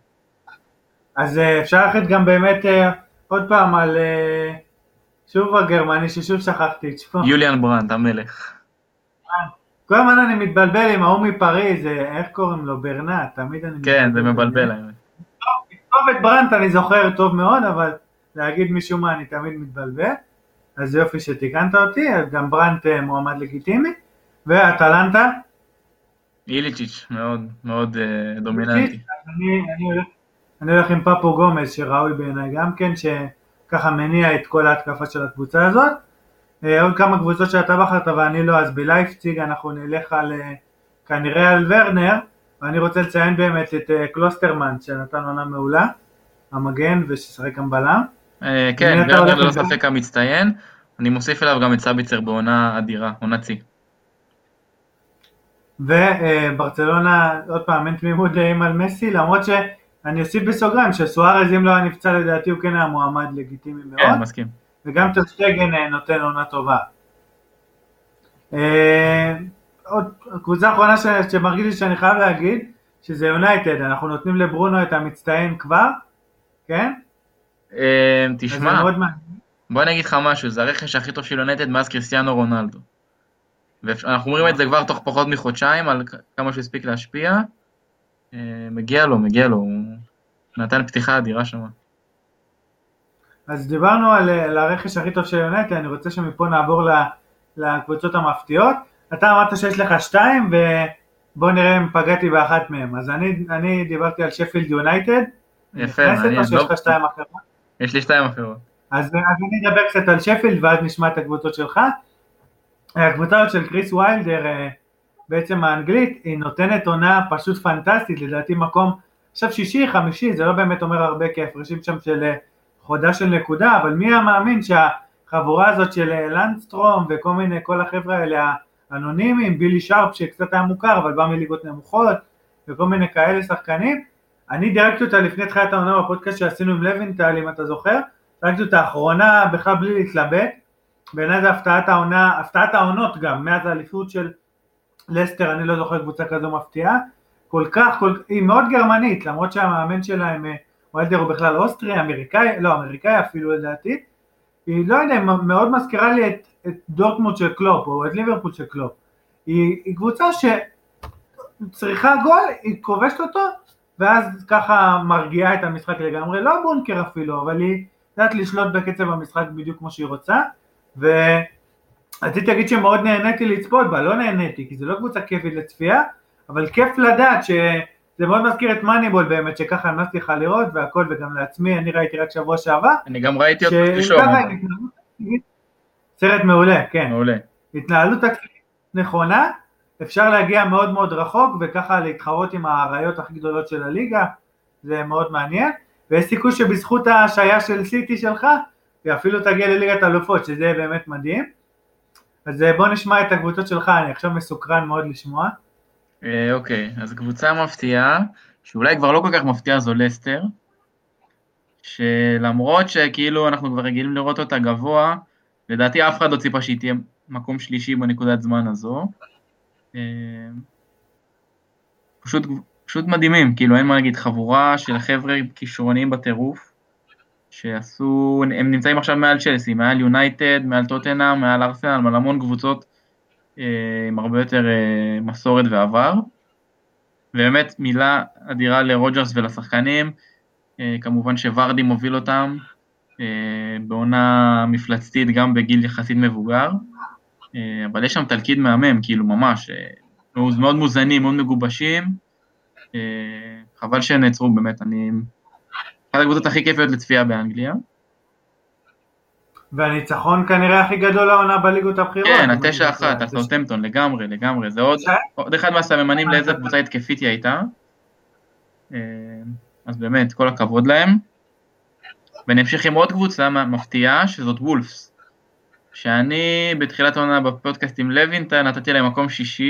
אז אפשר ללכת גם באמת עוד פעם על שוב הגרמני ששוב שכחתי את שפו. יוליאן ברנד, המלך. כל הזמן אני מתבלבל עם ההוא מפריז, איך קוראים לו? ברנד, תמיד אני... כן, זה מבלבל האמת. טוב, את ברנד אני זוכר טוב מאוד, אבל להגיד משום מה אני תמיד מתבלבל, אז זה יופי שתיקנת אותי, אז גם ברנד מועמד לגיטימי, ואטלנטה? איליצ'יץ' מאוד מאוד דומיננטי. אני הולך עם פאפו גומז שראוי בעיניי גם כן, שככה מניע את כל ההתקפה של הקבוצה הזאת. עוד כמה קבוצות שאתה בחרת ואני לא, אז בלייפציג אנחנו נלך על כנראה על ורנר, ואני רוצה לציין באמת את קלוסטרמן שנתן עונה מעולה, המגן וששחק גם בלם. כן, ורנר לא ספק המצטיין, אני מוסיף אליו גם את סביצר בעונה אדירה, עונה צי. וברצלונה, עוד פעם, אין תמימות דעים על מסי, למרות שאני אוסיף בסוגריים שסוארז אם לא נפצע לדעתי הוא כן היה מועמד לגיטימי מאוד. כן, מסכים. וגם טרשטגן נותן עונה טובה. עוד קבוצה האחרונה שמרגיש לי שאני חייב להגיד, שזה יונייטד, אנחנו נותנים לברונו את המצטיין כבר, כן? תשמע, בוא אני אגיד לך משהו, זה הרכש הכי טוב של יונייטד מאז קריסטיאנו רונלדו. ואנחנו אומרים את זה כבר תוך פחות מחודשיים, על כמה שהספיק להשפיע, מגיע לו, הוא נתן פתיחה אדירה שם. אז דיברנו על הרכש הכי טוב של יונייטד, אני רוצה שמפה נעבור לקבוצות המפתיעות. אתה אמרת שיש לך 2, ובוא נראה אם פגעתי באחת מהם. אז אני דיברתי על שפילד יונייטד. יפה, אני יש לך 2 אחרות. יש לי 2 אחרות. אז אני אדבר קצת על שפילד, ואז נשמע את הקבוצות שלך. הקבוצה של קריס ויילדר, בעצם האנגלית, היא נותנת עונה פשוט פנטסטית, לדעתי מקום, עכשיו 6, 5, זה לא באמת אומר הרבה, כי הפרשים שם של חודה של נקודה, אבל מי המאמין שהחבורה הזאת של לנדסטרום וכל מיני, כל החבר'ה האלה האנונימיים, בילי שרפ שקצת היה מוכר, אבל בא מליגות נמוכות, וכל מיני כאלה שחקנים, אני דירקתי אותה לפני תחילת העונה בפודקאסט שעשינו עם לוינטל, אם אתה זוכר, דירקתי אותה האחרונה בכלל בלי להתלבט, בעיניי זה הפתעת העונה, הפתעת העונות גם, מאז האליפות של לסטר, אני לא זוכר קבוצה כזו מפתיעה, כל כך, היא מאוד גרמנית, למרות שהמאמן שלהם, ויילדר הוא בכלל אוסטרי, אמריקאי, לא, אמריקאי אפילו לדעתי, היא לא יודע, מאוד מזכירה לי את דורטמונד של קלופ, או את ליברפול של קלופ, היא קבוצה שצריכה גול, היא כובשת אותו, ואז ככה מרגיעה את המשחק לגמרי, לא בונקר אפילו, אבל היא יודעת לשלוט בקצב המשחק בדיוק כמו שהיא רוצה, רציתי להגיד שמאוד נהניתי לצפות בה, לא נהניתי, כי זה לא קבוצה כיפית לצפייה, אבל כיף לדעת שזה מאוד מזכיר את מניבול באמת, שככה אני מצליחה לראות והכל, וגם לעצמי, אני ראיתי רק שבוע שעבר. אני גם ראיתי אותו ראשון. סרט מעולה, כן. מעולה. התנהלות הכי נכונה, אפשר להגיע מאוד מאוד רחוק, וככה להתחרות עם הראיות הכי גדולות של הליגה, זה מאוד מעניין, ויש סיכוי שבזכות ההשעיה של סיטי שלך, היא אפילו תגיע לליגת האלופות, שזה באמת מדהים. אז בוא נשמע את הקבוצות שלך, אני עכשיו מסוקרן מאוד לשמוע. אוקיי, אז קבוצה מפתיעה, שאולי כבר לא כל כך מפתיעה, זו לסטר, שלמרות שכאילו אנחנו כבר רגילים לראות אותה גבוה, לדעתי אף אחד לא ציפה שהיא תהיה מקום שלישי בנקודת זמן הזו. פשוט מדהימים, כאילו אין מה להגיד, חבורה של חבר'ה כישרוניים בטירוף, הם נמצאים עכשיו מעל צ'לסי, מעל יונייטד, מעל טוטנהאם, מעל ארסנל, מעל המון קבוצות עם הרבה יותר מסורת ועבר. ובאמת מילה אדירה לרוג'רס ולשחקנים, כמובן שוורדי מוביל אותם בעונה מפלצתית גם בגיל יחסית מבוגר, אבל יש שם תלכיד מהמם, כאילו ממש, מאוד מוזנים, מאוד מגובשים, חבל שנעצרו באמת, אחת הקבוצות הכי כיפיות לצפייה באנגליה. והניצחון כנראה הכי גדול העונה בליגות הבחירות. כן, 9-1, על סאות'המפטון, לגמרי, לגמרי. זה עוד אחד מהסממנים לאיזה קבוצה התקפית היא הייתה. אז באמת, כל הכבוד להם. ונמשיך עם עוד קבוצה מפתיעה, שזאת וולפס. שאני בתחילת העונה בפודקאסט עם לוינטל, נתתי להם מקום 6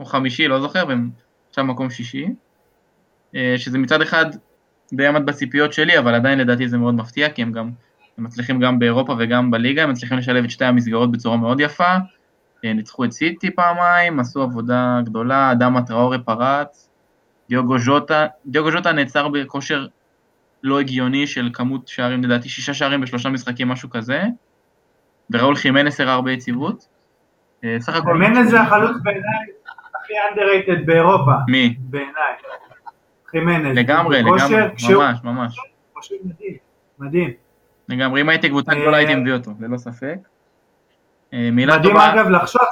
או 5, לא זוכר, והם עכשיו מקום 6. שזה מצד אחד די עמד בציפיות שלי, אבל עדיין לדעתי זה מאוד מפתיע, כי הם מצליחים גם באירופה וגם בליגה, הם מצליחים לשלב את שתי המסגרות בצורה מאוד יפה, ניצחו את סיטי פעמיים, עשו עבודה גדולה, אדם טראורה פרץ, דיוגו ז'וטה נעצר בכושר לא הגיוני של כמות שערים, לדעתי 6 שערים ב3 משחקים, משהו כזה, וראול חימנס הראה הרבה יציבות. חימנס זה החלוץ בעיניי הכי underrated באירופה. מי? בעיניי. חימנס. לגמרי, ממש. מדהים. לגמרי, אם הייתי קבוצה גדולה הייתי מביא אותו, ללא ספק. מדהים אגב לחשוב,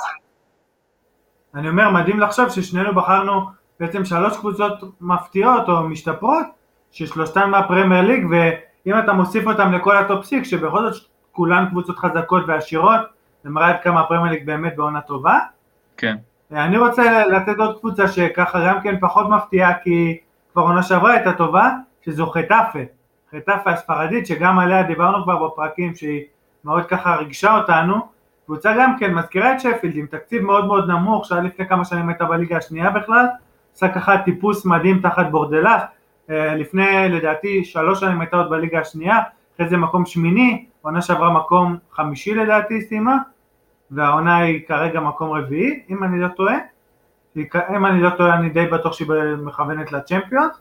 אני אומר מדהים לחשוב ששנינו בחרנו בעצם 3 קבוצות מפתיעות או משתפרות, ששלושתן מהפרמייר ליג, ואם אתה מוסיף אותם לכל הטופ 6, שבכל זאת כולן קבוצות חזקות ועשירות, זה מראה עד כמה הפרמייר ליג באמת בעונה טובה. כן. אני רוצה לתת עוד קבוצה שככה גם כן פחות מפתיעה, כי כבר עונה שעברה הייתה טובה, שזו חטאפה הספרדית, שגם עליה דיברנו כבר בפרקים, שהיא מאוד ככה רגשה אותנו, קבוצה גם כן מזכירה את שפילד, עם תקציב מאוד מאוד נמוך, שעד לפני כמה שנים הייתה בליגה השנייה בכלל, שק אחד טיפוס מדהים תחת בורדלס, לפני לדעתי 3 שנים הייתה עוד בליגה השנייה, אחרי זה מקום 8, עונה שעברה מקום 5 לדעתי סיימה, והעונה היא כרגע מקום 4, אם אני לא טועה, אני די בטוח שהיא מכוונת לצ'מפיונס,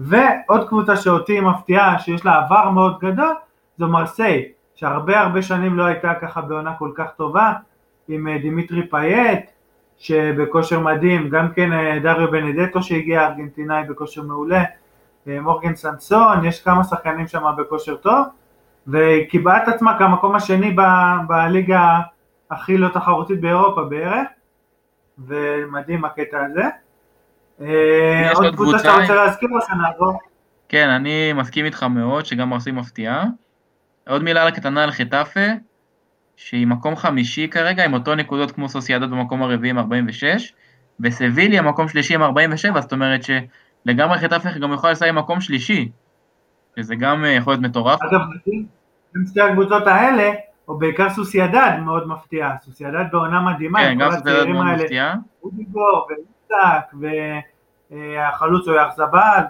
ועוד קבוצה שאותי מפתיעה, שיש לה עבר מאוד גדול, זו מרסיי, שהרבה הרבה שנים לא הייתה ככה בעונה כל כך טובה, עם דימיטרי פייט, שבכושר מדהים, גם כן דריו בנדטו שהגיע, ארגנטינאי בכושר מעולה, מורגן סנסון, יש כמה שחקנים שם בכושר טוב, וקיבעה את עצמה כמקום השני בליגה הכי לא תחרותית באירופה בערך, ומדהים הקטע הזה. עוד קבוצה שאתה רוצה להזכיר לך, נעבור. כן, אני מסכים איתך מאוד, שגם עושים מפתיעה. עוד מילה לקטנה על חטאפה, שהיא מקום חמישי כרגע, עם אותו נקודות כמו סוסיידד במקום הרביעי עם 46, וסביליה מקום שלישי עם 47, זאת אומרת שלגמרי חטאפה גם יכול לסיים מקום שלישי, שזה גם יכול להיות מטורף. אגב, גם שתי הקבוצות האלה, או בעיקר סוסיידד מאוד מפתיעה, סוסיידד בעונה מדהימה. כן, גם סוסיידד מאוד מפתיעה. הוא דיבור, ומצק, והחלוץ הוא יחזבל,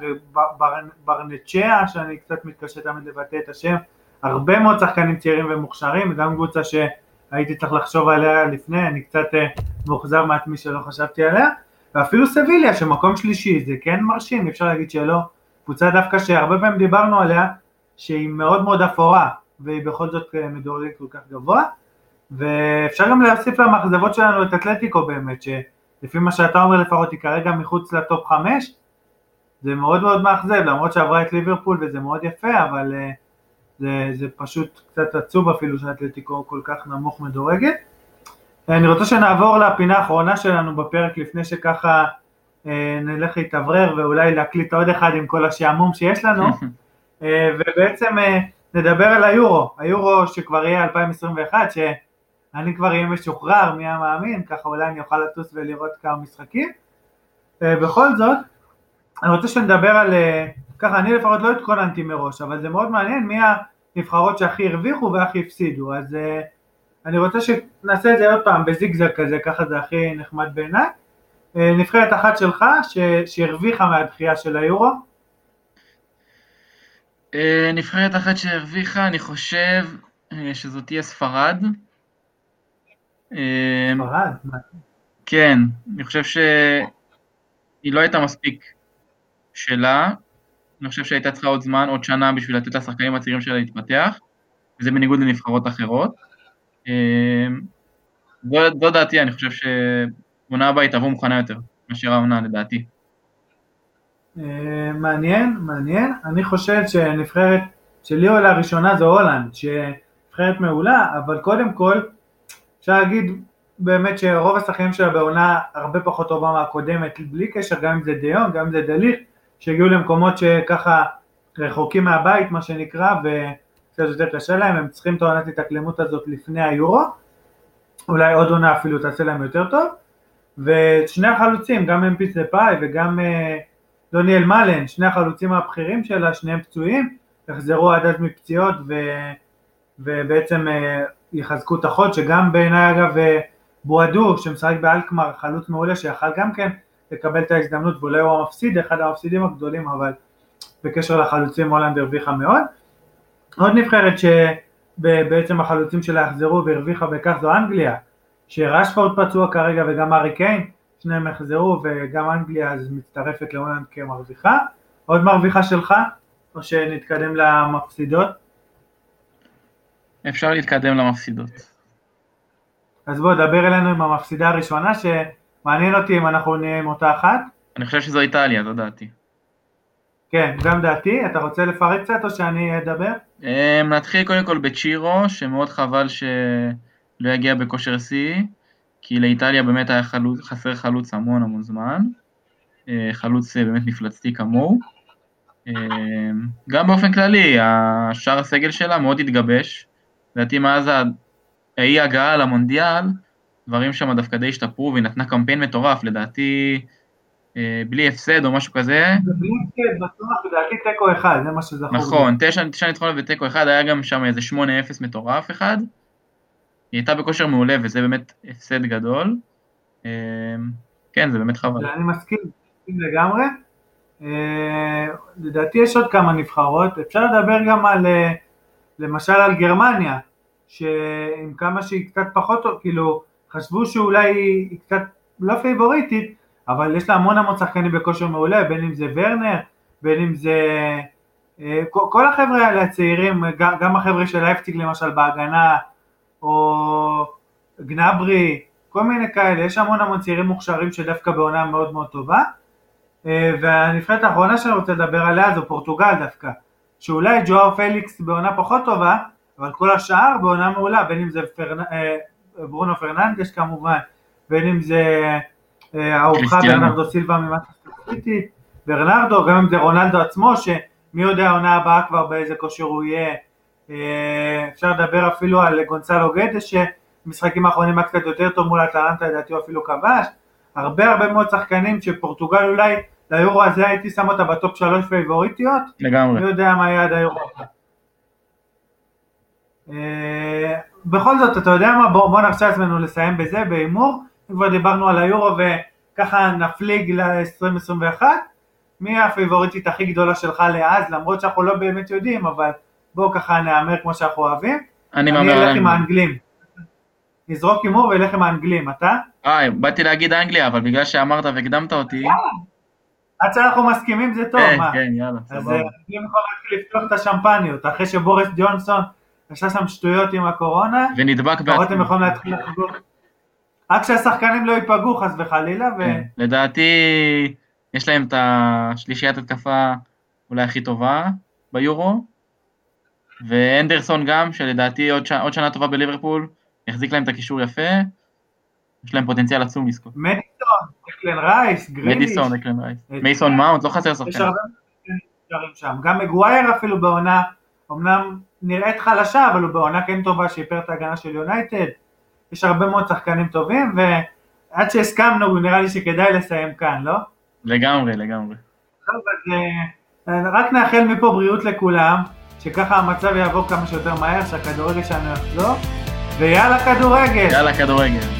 וברנצ'יה, שאני קצת מתקשה תמיד לבטא את השם, הרבה מאוד שחקנים צעירים ומוכשרים, גם קבוצה שהייתי צריך לחשוב עליה לפני, אני קצת מאוכזב מעצמי שלא חשבתי עליה, ואפילו סביליה, שמקום שלישי, זה כן מרשים, אפשר להגיד שלא, קבוצה דווקא שהרבה פעמים דיברנו עליה, שהיא מאוד מאוד אפורה, והיא בכל זאת מדורגת כל כך גבוה, ואפשר גם להוסיף למחזבות שלנו את אתלטיקו באמת, שלפי מה שאתה אומר לפחות, היא כרגע מחוץ לטופ 5, זה מאוד מאוד מאכזב, למרות שעברה את ליברפול וזה מאוד יפה, אבל זה פשוט קצת עצוב אפילו שהאתלטיקו כל כך נמוך מדורגת. אני רוצה שנעבור לפינה האחרונה שלנו בפרק, לפני שככה נלך להתאוורר, ואולי להקליט עוד אחד עם כל השעמום שיש לנו, ובעצם נדבר על היורו, היורו שכבר יהיה 2021, שאני כבר יהיה משוחרר, מי המאמין, ככה אולי אני אוכל לטוס ולראות כמה משחקים. בכל זאת, אני רוצה שנדבר על, ככה אני לפחות לא התכוננתי מראש, אבל זה מאוד מעניין מי הנבחרות שהכי הרוויחו והכי הפסידו, אז אני רוצה שנעשה את זה עוד פעם בזיגזג כזה, ככה זה הכי נחמד בעיניי. נבחרת אחת שלך שהרוויחה מהדחייה של היורו? נבחרת אחת שהרוויחה, אני חושב שזאת תהיה ספרד. ספרד? כן, אני חושב שהיא לא הייתה מספיק שלה, אני חושב שהייתה צריכה עוד זמן, עוד שנה, בשביל לתת לשחקנים הצעירים שלה להתפתח, וזה בניגוד לנבחרות אחרות. זו דעתי, אני חושב שעונה הבאה יתעברו מוכנה יותר, מאשר העונה לדעתי. מעניין, מעניין. אני חושב שנבחרת שלי עולה ראשונה זו הולנד, שנבחרת מעולה, אבל קודם כל, אפשר להגיד באמת שרוב השחקנים שלה בעונה הרבה פחות טובה מהקודמת, בלי קשר, גם אם זה דיון, גם אם זה דליך, שהגיעו למקומות שככה רחוקים מהבית, מה שנקרא, וקצת יותר קשה להם, הם צריכים את העונת התאקלמות הזאת לפני היורו, אולי עוד עונה אפילו תעשה להם יותר טוב, ושני החלוצים, גם אמפיס דפאי וגם דוניאל מלן, שני החלוצים הבכירים שלה, שניהם פצועים, יחזרו עד אז מפציעות, ובעצם יחזקו את החוד, שגם בעיניי אגב בועדו, שמשחק באלקמר, חלוץ מעולה שיכל גם כן, לקבל את ההזדמנות, ואולי הוא המפסיד, אחד המפסידים הגדולים, אבל בקשר לחלוצים הולנד הרוויחה מאוד. עוד נבחרת שבעצם החלוצים שלה יחזרו והרוויחה בכך זו אנגליה, שרשפורד פצוע כרגע וגם הארי קיין, שניהם יחזרו וגם אנגליה אז מצטרפת להולנד כמרוויחה. עוד מרוויחה שלך, או שנתקדם למפסידות? אפשר להתקדם למפסידות. אז בוא, דבר אלינו עם המפסידה הראשונה מעניין אותי אם אנחנו נהיה עם אותה אחת. אני חושב שזו איטליה, זו דעתי. כן, גם דעתי. אתה רוצה לפרט קצת או שאני אדבר? נתחיל קודם כל בצ'ירו, שמאוד חבל שלא יגיע בכושר שיא, כי לאיטליה באמת היה חסר חלוץ המון המון זמן. חלוץ באמת מפלצתי כמוהו. גם באופן כללי, השאר הסגל שלה מאוד התגבש. לדעתי מאז האי הגעה למונדיאל, דברים שם דווקא די השתפרו, והיא נתנה קמפיין מטורף, לדעתי, בלי הפסד או משהו כזה. זה בלי הפסד, בטוח, לדעתי טקו אחד, זה מה שזכור. נכון, 9 ניצחונות וטקו אחד, היה גם שם איזה 8-0 מטורף אחד, היא הייתה בכושר מעולה, וזה באמת הפסד גדול. כן, זה באמת חבל. אני מסכים, לגמרי. לדעתי יש עוד כמה נבחרות, אפשר לדבר גם על, למשל על גרמניה, שעם כמה שהיא קצת פחות, כאילו, חשבו שאולי היא קצת לא פייבוריטית, אבל יש לה המון המון שחקנים בכושר מעולה, בין אם זה ורנר, בין אם זה כל החבר'ה האלה הצעירים, גם החבר'ה של לייפציג למשל בהגנה, או גנברי, כל מיני כאלה, יש המון המון צעירים מוכשרים שדווקא בעונה מאוד מאוד טובה, והנבחרת האחרונה שאני רוצה לדבר עליה זו פורטוגל דווקא, שאולי ג'ואר פליקס בעונה פחות טובה, אבל כל השאר בעונה מעולה, בין אם זה ברונו פרננדש כמובן, בין אם זה האורחה ברנרדו סילבה ממטה ספציטי, ברנרדו, גם אם זה רונלדו עצמו, שמי יודע העונה הבאה כבר באיזה כושר הוא יהיה, אפשר לדבר אפילו על גונסלו גדש, שמשחקים האחרונים קצת יותר טוב מול אטלנטה, לדעתי הוא אפילו כבש, הרבה מאוד שחקנים שפורטוגל אולי, ליורו הזה הייתי שם אותה בטופ 3 פייבוריטיות, לגמרי. מי יודע מה יעד היורו. בכל זאת, אתה יודע מה, בואו נרשה עצמנו לסיים בזה, באימור, כבר דיברנו על היורו וככה נפליג ל-2021, מי הפייבוריטית הכי גדולה שלך לאז, למרות שאנחנו לא באמת יודעים, אבל בואו ככה נאמר כמו שאנחנו אוהבים, אני אלך עם האנגלים. נזרוק אימור ואלך עם האנגלים, אתה? באתי להגיד אנגליה, אבל בגלל שאמרת והקדמת אותי, עד שאנחנו מסכימים זה טוב, מה? כן, יאללה, סבבה. אז אני יכול להתחיל לפתוח את השמפניות, אחרי שבוריס ג'ונסון עשה שם שטויות עם הקורונה, ונדבק בעצמו. אתם יכולים להתחיל לחגוג. רק שהשחקנים לא ייפגעו חס וחלילה, לדעתי, יש להם את השלישיית התקפה אולי הכי טובה ביורו, ואנדרסון גם, שלדעתי עוד שנה טובה בליברפול, יחזיק להם את הקישור יפה, יש להם פוטנציאל עצום לזכות. מדיסון, דקלן רייס, גריליש. מדיסון, דקלן רייס. מייסון מאונט, לא חסר שחקן. יש הרבה שחקנים שם. גם מגווייר אפילו בעונה, אמנם נראית חלשה, אבל הוא בעונה כן טובה, שיפר את ההגנה של יונייטד. יש הרבה מאוד שחקנים טובים, ועד שהסכמנו, נראה לי שכדאי לסיים כאן, לא? לגמרי, לגמרי. טוב, אז רק נאחל מפה בריאות לכולם, שככה המצב יעבור כמה שיותר מהר, שהכדורגל שלנו יחזור, ויאללה כדורגל.